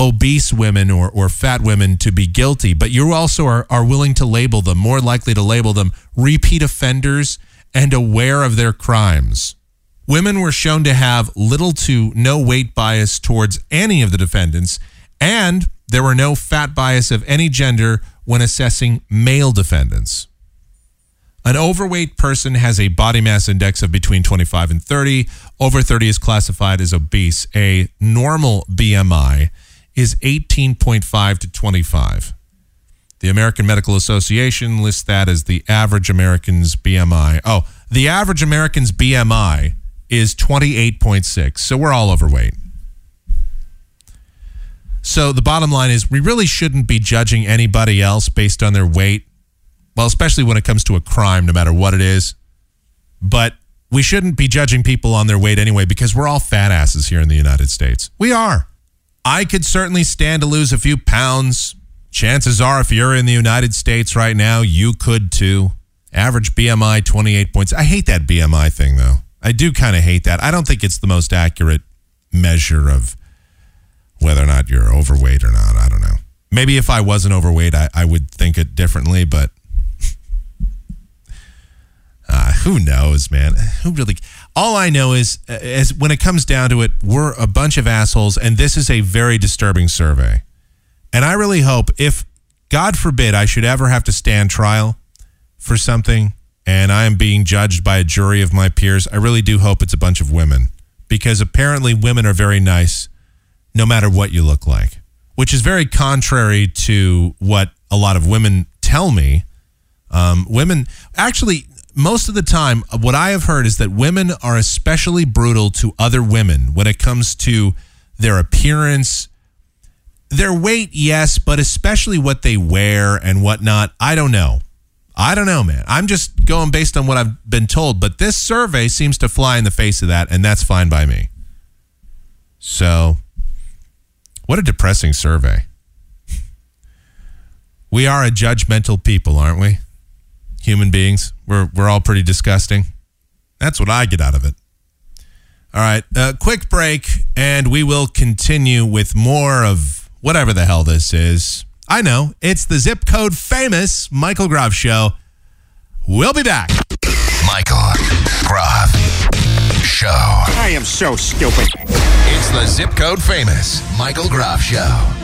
obese women or, or fat women to be guilty, but you also are, are willing to label them, more likely to label them repeat offenders and aware of their crimes. Women were shown to have little to no weight bias towards any of the defendants, and there were no fat bias of any gender when assessing male defendants. An overweight person has a body mass index of between twenty-five and thirty. Over thirty is classified as obese. A normal B M I is eighteen point five to twenty-five. The American Medical Association lists that as the average American's B M I. Oh, the average American's B M I is twenty-eight point six. So we're all overweight. So the bottom line is we really shouldn't be judging anybody else based on their weight. Well, especially when it comes to a crime, no matter what it is. But we shouldn't be judging people on their weight anyway, because we're all fat asses here in the United States. We are. I could certainly stand to lose a few pounds. Chances are, if you're in the United States right now, you could too. Average B M I, twenty-eight points. I hate that B M I thing, though. I do kind of hate that. I don't think it's the most accurate measure of whether or not you're overweight or not. I don't know. Maybe if I wasn't overweight, I, I would think it differently, but uh, who knows, man? Who really? All I know is, as when it comes down to it, we're a bunch of assholes, and this is a very disturbing survey. And I really hope, if, God forbid, I should ever have to stand trial for something, and I am being judged by a jury of my peers, I really do hope it's a bunch of women, because apparently women are very nice no matter what you look like, which is very contrary to what a lot of women tell me. Um, women, actually, most of the time, what I have heard is that women are especially brutal to other women when it comes to their appearance, their weight, yes, but especially what they wear and whatnot. I don't know. I don't know, man. I'm just going based on what I've been told, but this survey seems to fly in the face of that, and that's fine by me. So, what a depressing survey. We are a judgmental people, aren't we? Human beings. We're we're all pretty disgusting. That's what I get out of it. All right, uh, quick break, and we will continue with more of whatever the hell this is. I know. It's the zip code famous Michael Groff Show. We'll be back. Michael Groff Show. I am so stupid. It's the zip code famous Michael Groff Show.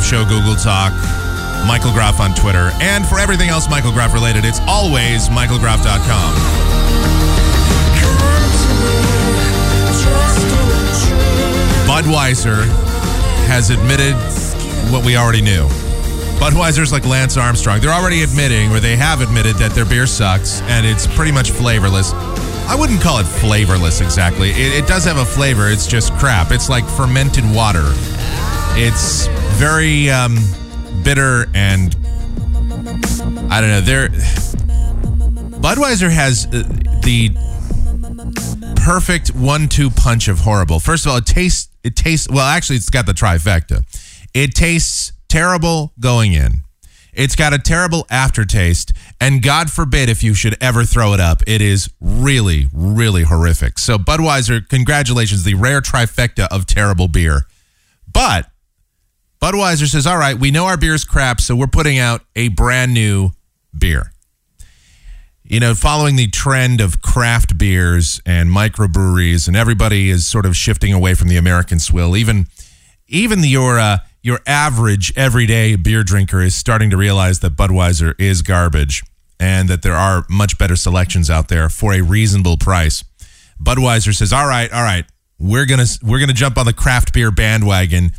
Show Google Talk, Michael Groff on Twitter, and for everything else Michael Groff related, it's always michael groff dot com. Budweiser has admitted what we already knew. Budweiser's like Lance Armstrong. They're already admitting, or they have admitted, that their beer sucks and it's pretty much flavorless. I wouldn't call it flavorless exactly. It, it does have a flavor. It's just crap. It's like fermented water. It's very um, bitter, and I don't know. They're, Budweiser has uh, the perfect one two punch of horrible. First of all, it tastes. It tastes well. Actually, it's got the trifecta. It tastes terrible going in. It's got a terrible aftertaste, and God forbid if you should ever throw it up. It is really, really horrific. So, Budweiser, congratulations, the rare trifecta of terrible beer. But Budweiser says, all right, we know our beer's crap, so we're putting out a brand new beer. You know, following the trend of craft beers and microbreweries, and everybody is sort of shifting away from the American swill. Even even your, uh, your average everyday beer drinker is starting to realize that Budweiser is garbage and that there are much better selections out there for a reasonable price. Budweiser says, all right, all right, we're going to we're going to jump on the craft beer bandwagon.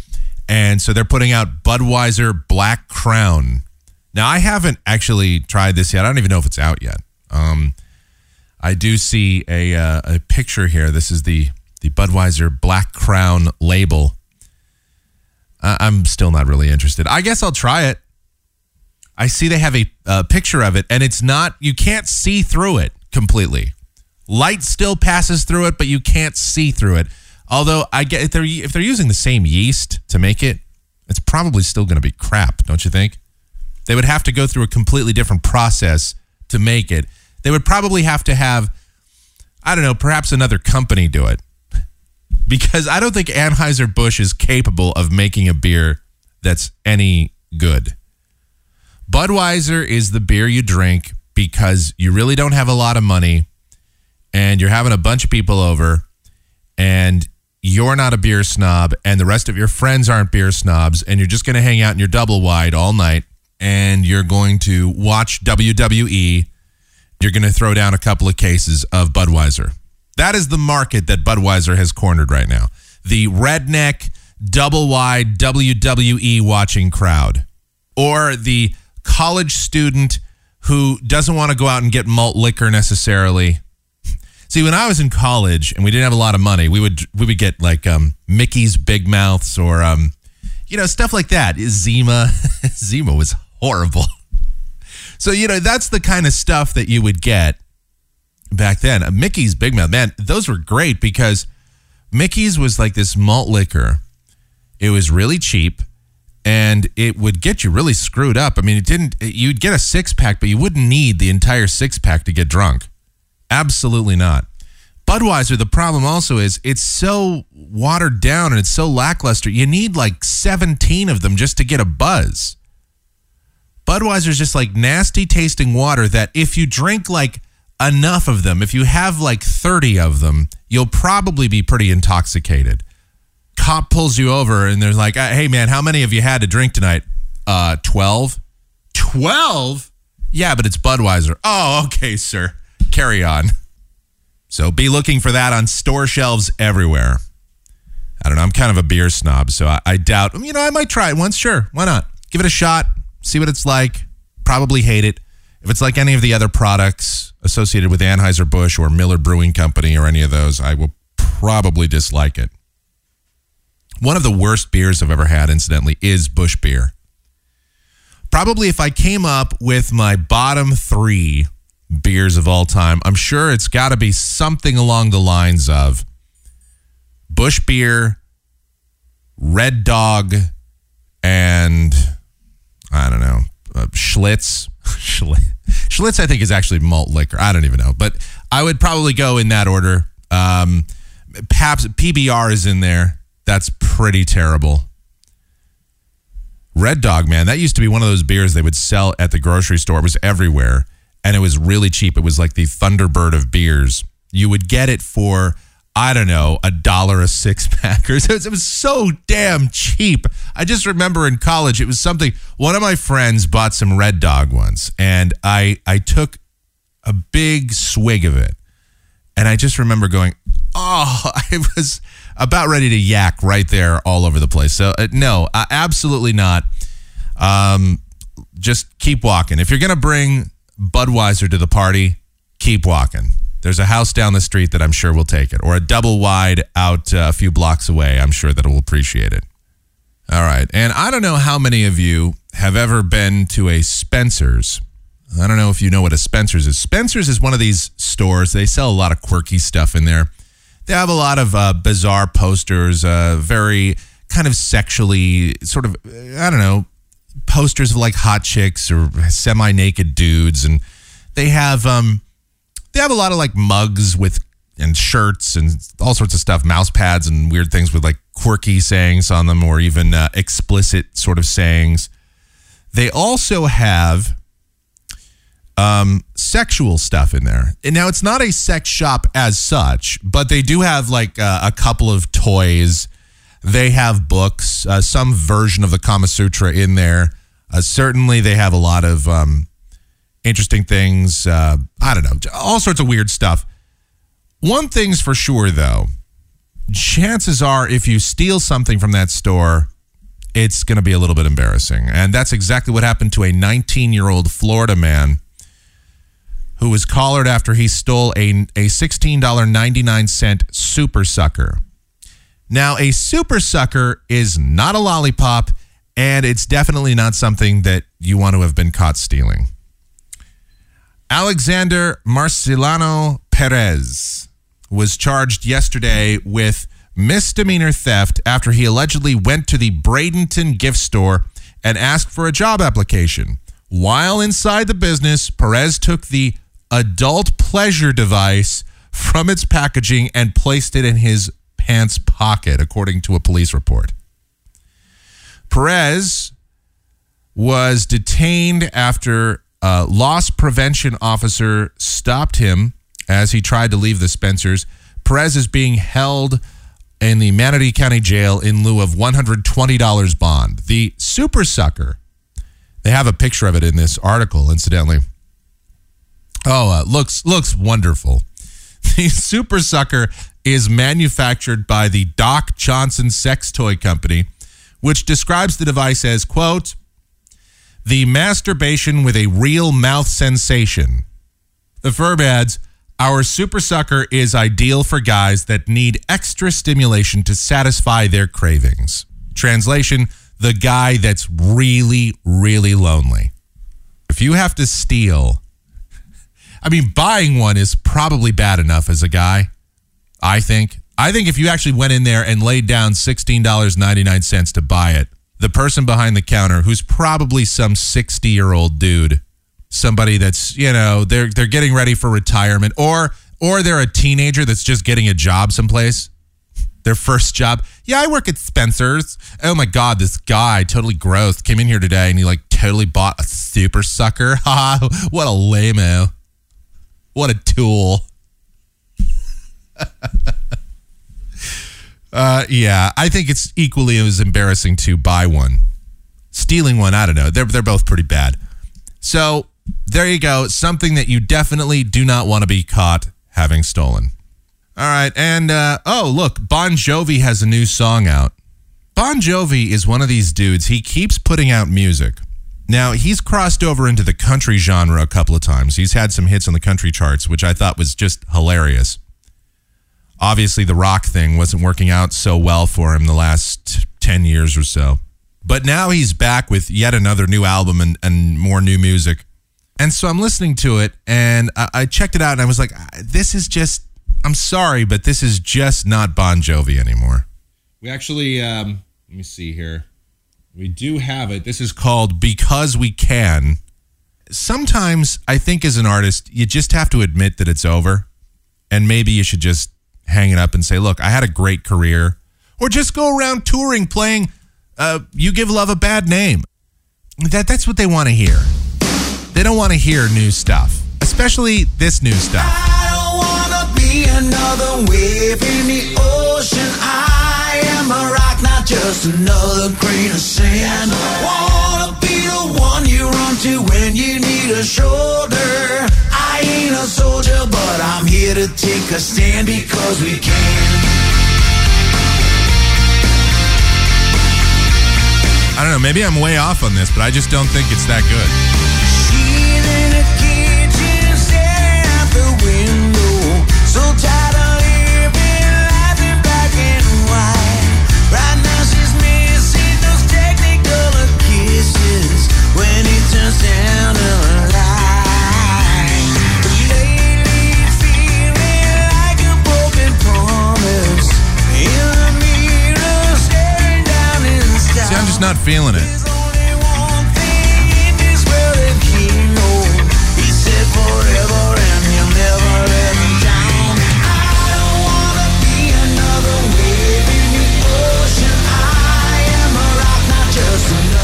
And so they're putting out Budweiser Black Crown. Now, I haven't actually tried this yet. I don't even know if it's out yet. Um, I do see a uh, a picture here. This is the, the Budweiser Black Crown label. uh, I'm still not really interested. I guess I'll try it. I see they have a uh, picture of it, and it's not, you can't see through it completely. Light still passes through it, but you can't see through it. Although I get if they're if they're using the same yeast to make it, it's probably still going to be crap, don't you think? They would have to go through a completely different process to make it. They would probably have to have, I don't know, perhaps another company do it. Because I don't think Anheuser-Busch is capable of making a beer that's any good. Budweiser is the beer you drink because you really don't have a lot of money and you're having a bunch of people over and you're not a beer snob and the rest of your friends aren't beer snobs and you're just going to hang out in your double wide all night and you're going to watch W W E. You're going to throw down a couple of cases of Budweiser. That is the market that Budweiser has cornered right now. The redneck, double-wide W W E watching crowd. Or the college student who doesn't want to go out and get malt liquor necessarily. See, when I was in college and we didn't have a lot of money, we would we would get like um, Mickey's Big Mouths or, um, you know, stuff like that. Zima. Zima was horrible. So, you know, that's the kind of stuff that you would get back then. Mickey's Big Mouth, man, those were great because Mickey's was like this malt liquor. It was really cheap and it would get you really screwed up. I mean, it didn't, you'd get a six pack, but you wouldn't need the entire six pack to get drunk. Absolutely not. Budweiser, the problem also is it's so watered down and it's so lackluster. You need like seventeen of them just to get a buzz. Budweiser is just like nasty tasting water that if you drink like enough of them, if you have like thirty of them, you'll probably be pretty intoxicated. Cop pulls you over and they're like, hey man, how many have you had to drink tonight? Uh, twelve? twelve? Yeah, but it's Budweiser. Oh, okay, sir. Carry on. So be looking for that on store shelves everywhere. I don't know. I'm kind of a beer snob, so I, I doubt, you know, I might try it once. Sure. Why not? Give it a shot. See what it's like. Probably hate it. If it's like any of the other products associated with Anheuser-Busch or Miller Brewing Company or any of those, I will probably dislike it. One of the worst beers I've ever had, incidentally, is Bush beer. Probably if I came up with my bottom three beers of all time, I'm sure it's got to be something along the lines of Bush beer, Red Dog, and I don't know, uh, Schlitz. Schlitz, I think, is actually malt liquor. I don't even know. But I would probably go in that order. Um, perhaps P B R is in there. That's pretty terrible. Red Dog, man, that used to be one of those beers they would sell at the grocery store. It was everywhere, and it was really cheap. It was like the Thunderbird of beers. You would get it for, I don't know, a dollar a six pack. It was so damn cheap. I just remember in college, it was something. One of my friends bought some Red Dog once, and I I took a big swig of it. And I just remember going, oh, I was about ready to yak right there all over the place. So uh, no, uh, absolutely not. Um, just keep walking. If you're going to bring Budweiser to the party, keep walking. There's a house down the street that I'm sure will take it, or a double wide out uh, a few blocks away. I'm sure that it will appreciate it. All right. And I don't know how many of you have ever been to a Spencer's. I don't know if you know what a Spencer's is. Spencer's is one of these stores. They sell a lot of quirky stuff in there. They have a lot of uh, bizarre posters, uh, very kind of sexually sort of, I don't know, posters of like hot chicks or semi-naked dudes. And they have... um. They have a lot of like mugs with and shirts and all sorts of stuff, mouse pads and weird things with like quirky sayings on them or even uh, explicit sort of sayings. They also have um, sexual stuff in there. And now it's not a sex shop as such, but they do have like uh, a couple of toys. They have books, uh, some version of the Kama Sutra in there. Uh, certainly they have a lot of... Um, interesting things, uh, I don't know, all sorts of weird stuff. One thing's for sure, though. Chances are if you steal something from that store, it's going to be a little bit embarrassing. And that's exactly what happened to a nineteen-year-old Florida man who was collared after he stole a, a sixteen dollars and ninety-nine cents Super Sucker. Now, a super sucker is not a lollipop, and it's definitely not something that you want to have been caught stealing. Alexander Marcelino Perez was charged yesterday with misdemeanor theft after he allegedly went to the Bradenton gift store and asked for a job application. While inside the business, Perez took the adult pleasure device from its packaging and placed it in his pants pocket, according to a police report. Perez was detained after a loss prevention officer stopped him as he tried to leave the Spencer's. Perez is being held in the Manatee County Jail in lieu of one hundred twenty dollars bond. The super sucker, they have a picture of it in this article, incidentally. Oh, uh, looks looks wonderful. The super sucker is manufactured by the Doc Johnson Sex Toy Company, which describes the device as, quote, the masturbation with a real mouth sensation. The firm adds, our super sucker is ideal for guys that need extra stimulation to satisfy their cravings. Translation, the guy that's really, really lonely. If you have to steal, I mean, buying one is probably bad enough as a guy, I think. I think if you actually went in there and laid down sixteen dollars and ninety-nine cents to buy it, the person behind the counter, who's probably some sixty-year-old dude, somebody that's, you know, they're they're getting ready for retirement, or or they're a teenager that's just getting a job someplace, their first job. Yeah, I work at Spencer's. Oh my God, this guy, totally gross, came in here today and he like totally bought a super sucker. Ha what a lame-o. What a tool. uh, yeah, I think it's equally as embarrassing to buy one. Stealing one, I don't know. They're they're both pretty bad. So there you go. Something that you definitely do not want to be caught having stolen. All right. And, uh, oh, look, Bon Jovi has a new song out. Bon Jovi is one of these dudes. He keeps putting out music. Now, he's crossed over into the country genre a couple of times. He's had some hits on the country charts, which I thought was just hilarious. Obviously, the rock thing wasn't working out so well for him the last ten years or so. But now he's back with yet another new album and, and more new music. And so I'm listening to it, and I, I checked it out, and I was like, this is just, I'm sorry, but this is just not Bon Jovi anymore. We actually, um, let me see here. We do have it. This is called Because We Can. Sometimes I think as an artist, you just have to admit that it's over, and maybe you should just hang it up and say, look, I had a great career, or just go around touring playing Uh, you give love a bad name. That That's what they want to hear. They don't want to hear new stuff, especially this new stuff. I don't want to be another wave in the ocean. I am a rock, not just another grain of sand. I want to be the one you run to when you need a shoulder. I ain't a soldier, but I'm here to take a stand because we can. I don't know, maybe I'm way off on this, but I just don't think it's that good. She's in a kitchen, staring out the window. So tired of living life in black and white. Right now she's missing those technicolor kisses when he turns down her light. But lately feeling like a broken promise. In the mirror, staring down in the sky. See, I'm just not feeling it.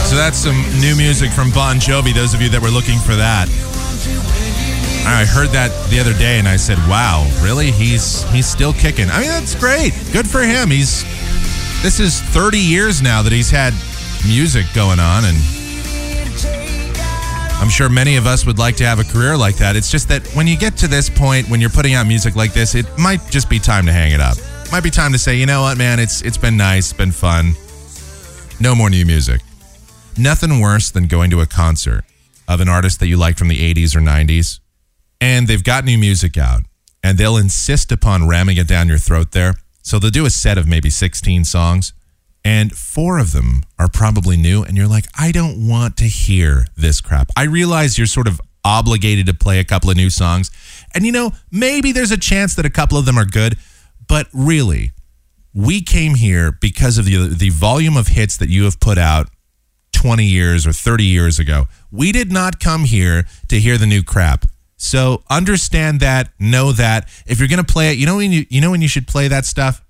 So that's some new music from Bon Jovi, those of you that were looking for that. I heard that the other day and I said, wow, really? He's he's still kicking. I mean, that's great. Good for him. He's this is thirty years now that he's had music going on, and I'm sure many of us would like to have a career like that. It's just that when you get to this point, when you're putting out music like this, it might just be time to hang it up. It might be time to say, you know what, man, it's it's been nice, been fun. No more new music. Nothing worse than going to a concert of an artist that you like from the eighties or nineties, and they've got new music out, and they'll insist upon ramming it down your throat there. So they'll do a set of maybe sixteen songs, and four of them are probably new. And you're like, I don't want to hear this crap. I realize you're sort of obligated to play a couple of new songs. And, you know, maybe there's a chance that a couple of them are good. But really, we came here because of the the volume of hits that you have put out twenty years or thirty years ago. We did not come here to hear the new crap. So understand that, know that. If you're going to play it, you know when you, you know when you should play that stuff?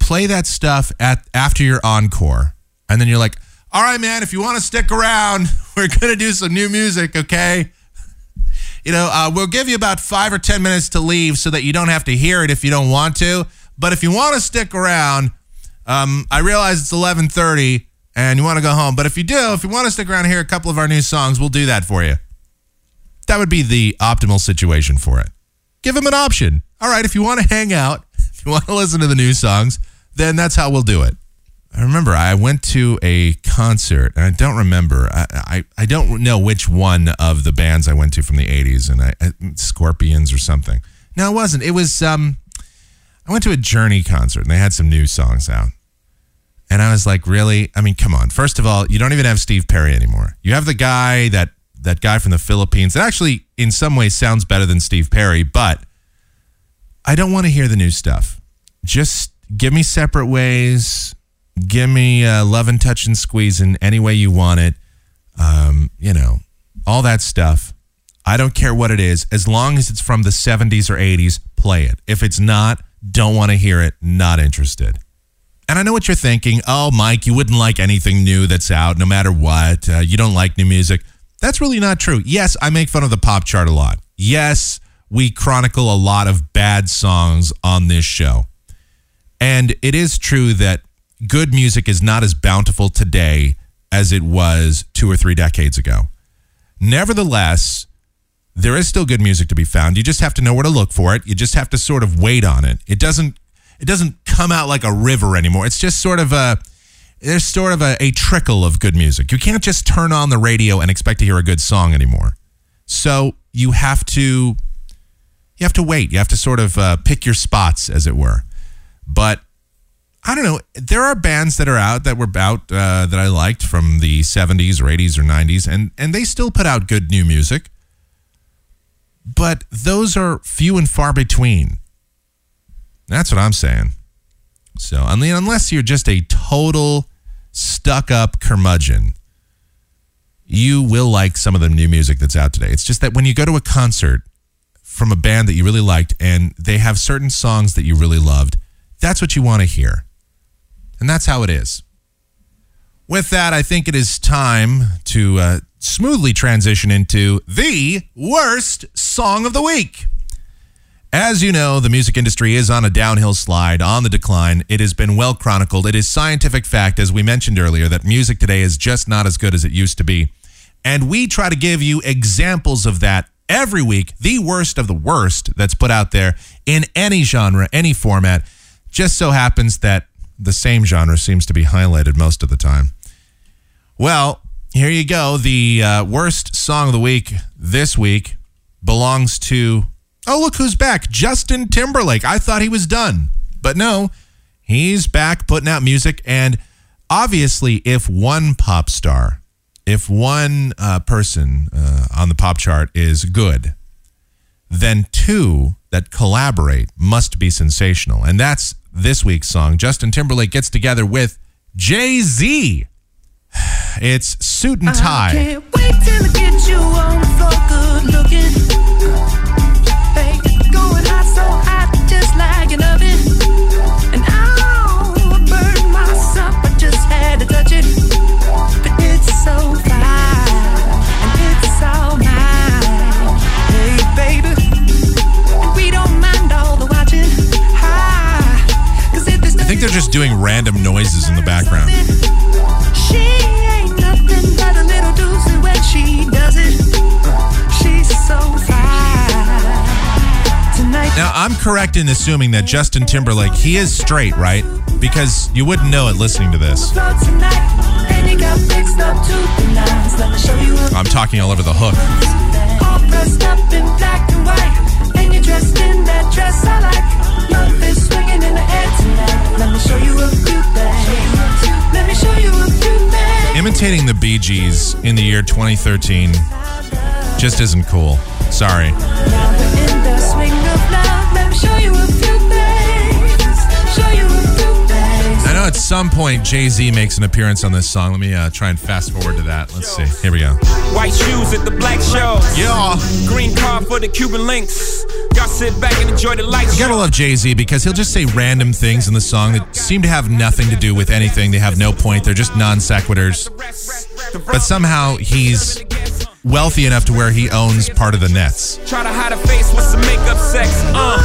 Play that stuff at after your encore. And then you're like, all right, man, if you want to stick around, we're going to do some new music, okay? You know, uh, we'll give you about five or ten minutes to leave so that you don't have to hear it if you don't want to. But if you want to stick around, um, I realize it's eleven thirty and you want to go home. But if you do, if you want to stick around and hear a couple of our new songs, we'll do that for you. That would be the optimal situation for it. Give them an option. All right, if you want to hang out, if you want to listen to the new songs, then that's how we'll do it. I remember I went to a concert, and I don't remember. I I, I don't know which one of the bands I went to from the eighties, and I, I, Scorpions or something. No, it wasn't. It was, um, I went to a Journey concert, and they had some new songs out. And I was like, really? I mean, come on. First of all, you don't even have Steve Perry anymore. You have the guy that, that guy from the Philippines. That actually, in some ways, sounds better than Steve Perry, but I don't want to hear the new stuff. Just give me Separate Ways. Give me uh, Love and Touch and Squeeze in any way you want it. Um, you know, all that stuff. I don't care what it is. As long as it's from the seventies or eighties, play it. If it's not, don't want to hear it. Not interested. And I know what you're thinking. Oh, Mike, you wouldn't like anything new that's out no matter what. Uh, you don't like new music. That's really not true. Yes, I make fun of the pop chart a lot. Yes, we chronicle a lot of bad songs on this show. And it is true that good music is not as bountiful today as it was two or three decades ago. Nevertheless, there is still good music to be found. You just have to know where to look for it. You just have to sort of wait on it. It doesn't it doesn't come out like a river anymore. It's just sort of a there's sort of a, a trickle of good music. You can't just turn on the radio and expect to hear a good song anymore. So you have to you have to wait. You have to sort of uh, pick your spots, as it were. But I don't know. There are bands that are out that were out uh, that I liked from the seventies or eighties or nineties, and, and they still put out good new music. But those are few and far between. That's what I'm saying. So, I mean, unless you're just a total stuck-up curmudgeon, you will like some of the new music that's out today. It's just that when you go to a concert from a band that you really liked and they have certain songs that you really loved, that's what you want to hear. And that's how it is. With that, I think it is time to uh, smoothly transition into the worst song of the week. As you know, the music industry is on a downhill slide, on the decline. It has been well chronicled. It is scientific fact, as we mentioned earlier, that music today is just not as good as it used to be. And we try to give you examples of that every week, the worst of the worst that's put out there in any genre, any format. Just so happens that the same genre seems to be highlighted most of the time. Well, here you go. The uh, worst song of the week this week belongs to, oh, look who's back, Justin Timberlake. I thought he was done, but no, he's back putting out music. And obviously, if one pop star, if one uh, person uh, on the pop chart is good, then two that collaborate must be sensational. And that's this week's song. Justin Timberlake gets together with Jay-Z. It's Suit and Tie. I can't wait till I get you on the floor good looking. Hey, going hot so hot just like an oven. And I'll burn myself, I just had to touch it. But it's so fine, and it's all mine. Hey, baby, we don't mind all the watching. Hi, 'cause if there's I think they're just doing random noises in the background. She ain't nothing but a little doozy when she does it. She's so fine. Tonight. Now, I'm correct in assuming that Justin Timberlake, he is straight, right? Because you wouldn't know it listening to this. I'm talking all over the hook. All dressed up in black and white, and you're dressed in that dress I like. Love is swinging in the air tonight. Let me show you a few things. Let me show you a few things. Imitating the Bee Gees in the year twenty thirteen just isn't cool. Sorry. Now we're in the swing of love. Let me show you a few things. Show you a few things. I know at some point Jay-Z makes an appearance on this song. Let me uh, try and fast forward to that. Let's see. Here we go. White shoes at the black show. Yeah. Green car for the Cuban links. Y'all sit back and enjoy the lights. You gotta love Jay-Z because he'll just say random things in the song that seem to have nothing to do with anything. They have no point. They're just non sequiturs. But somehow he's wealthy enough to where he owns part of the nets. Try to hide a face with some makeup sex. Uh,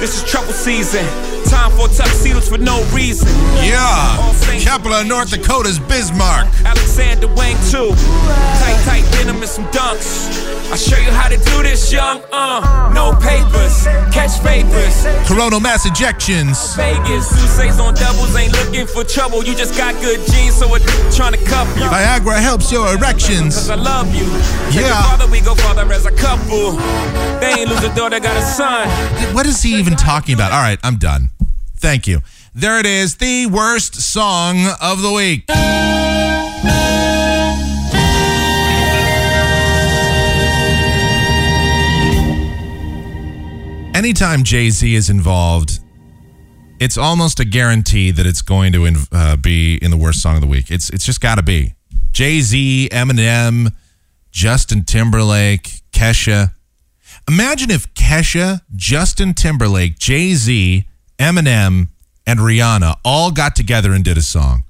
this is trouble season. Time for tuxedos for no reason. Yeah. Capital of North Dakota's Bismarck. Alexander Wang too. Tight, tight denim and some dunks. I'll show you how to do this, young. Uh, no papers, catch papers. Coronal mass ejections. Vegas, Sousa's on doubles, ain't looking for trouble. You just got good genes, so it's trying to cuff you. Viagra helps your erections. Cause I love you. Yeah. Father, we go father as a couple. They ain't lose a daughter, got a son. What is he even talking about? All right, I'm done. Thank you. There it is, the worst song of the week. Anytime Jay-Z is involved, it's almost a guarantee that it's going to inv- uh, be in the worst song of the week. It's it's just got to be. Jay-Z, Eminem, Justin Timberlake, Kesha. Imagine if Kesha, Justin Timberlake, Jay-Z, Eminem, and Rihanna all got together and did a song.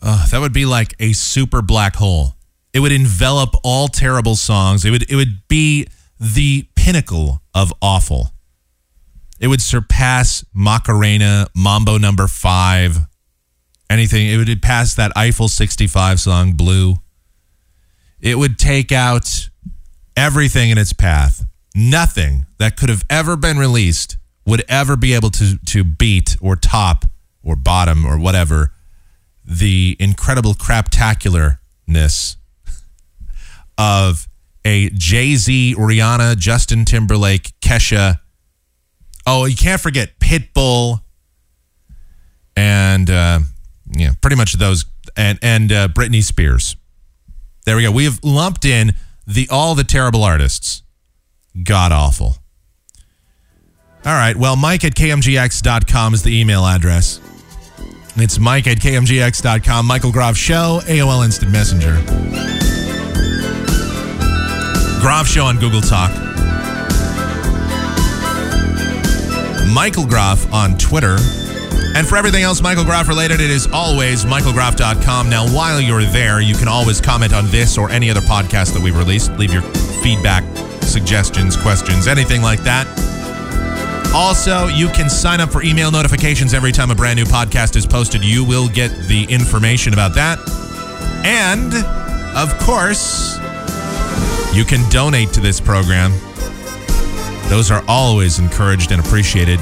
Oh, that would be like a super black hole. It would envelop all terrible songs. It would it would be the pinnacle of awful. It would surpass Macarena, Mambo Number Five, anything. It would pass that Eiffel sixty-five song, Blue. It would take out everything in its path. Nothing that could have ever been released would ever be able to, to beat or top or bottom or whatever the incredible craptacularness of a Jay-Z, Rihanna, Justin Timberlake, Kesha. Oh, you can't forget Pitbull, and uh, yeah, pretty much those, and and uh, Britney Spears. There we go. We have lumped in the all the terrible artists. God awful. All right. Well, Mike at K M G X dot com is the email address. It's Mike at K M G X dot com. Michael Groff Show, A O L Instant Messenger. Groff Show on Google Talk. Michael Groff on Twitter. And for everything else Michael Groff related, it is always michael groff dot com. Now, while you're there, you can always comment on this or any other podcast that we release. Leave your feedback, suggestions, questions, anything like that. Also, you can sign up for email notifications every time a brand new podcast is posted. You will get the information about that. And, of course, you can donate to this program. Those are always encouraged and appreciated.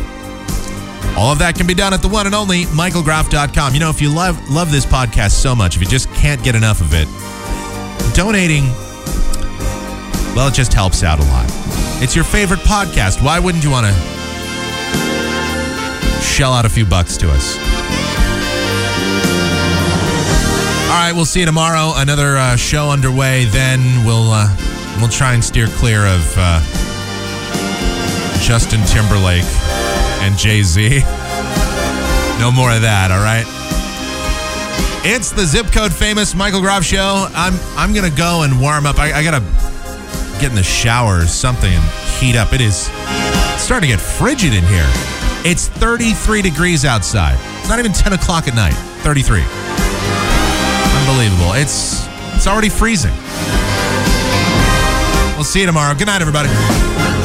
All of that can be done at the one and only michael groff dot com. You know, if you love love this podcast so much, if you just can't get enough of it, donating, well, it just helps out a lot. It's your favorite podcast. Why wouldn't you want to shell out a few bucks to us? All right, we'll see you tomorrow. Another uh, show underway. Then we'll uh, we'll try and steer clear of uh, Justin Timberlake and Jay-Z. No more of that. All right. It's the zip code famous Michael Groff Show. I'm I'm gonna go and warm up. I, I gotta get in the shower or something and heat up. It is it's starting to get frigid in here. It's thirty-three degrees outside. It's not even ten o'clock at night. thirty-three. Unbelievable. It's it's already freezing. We'll see you tomorrow. Good night, everybody.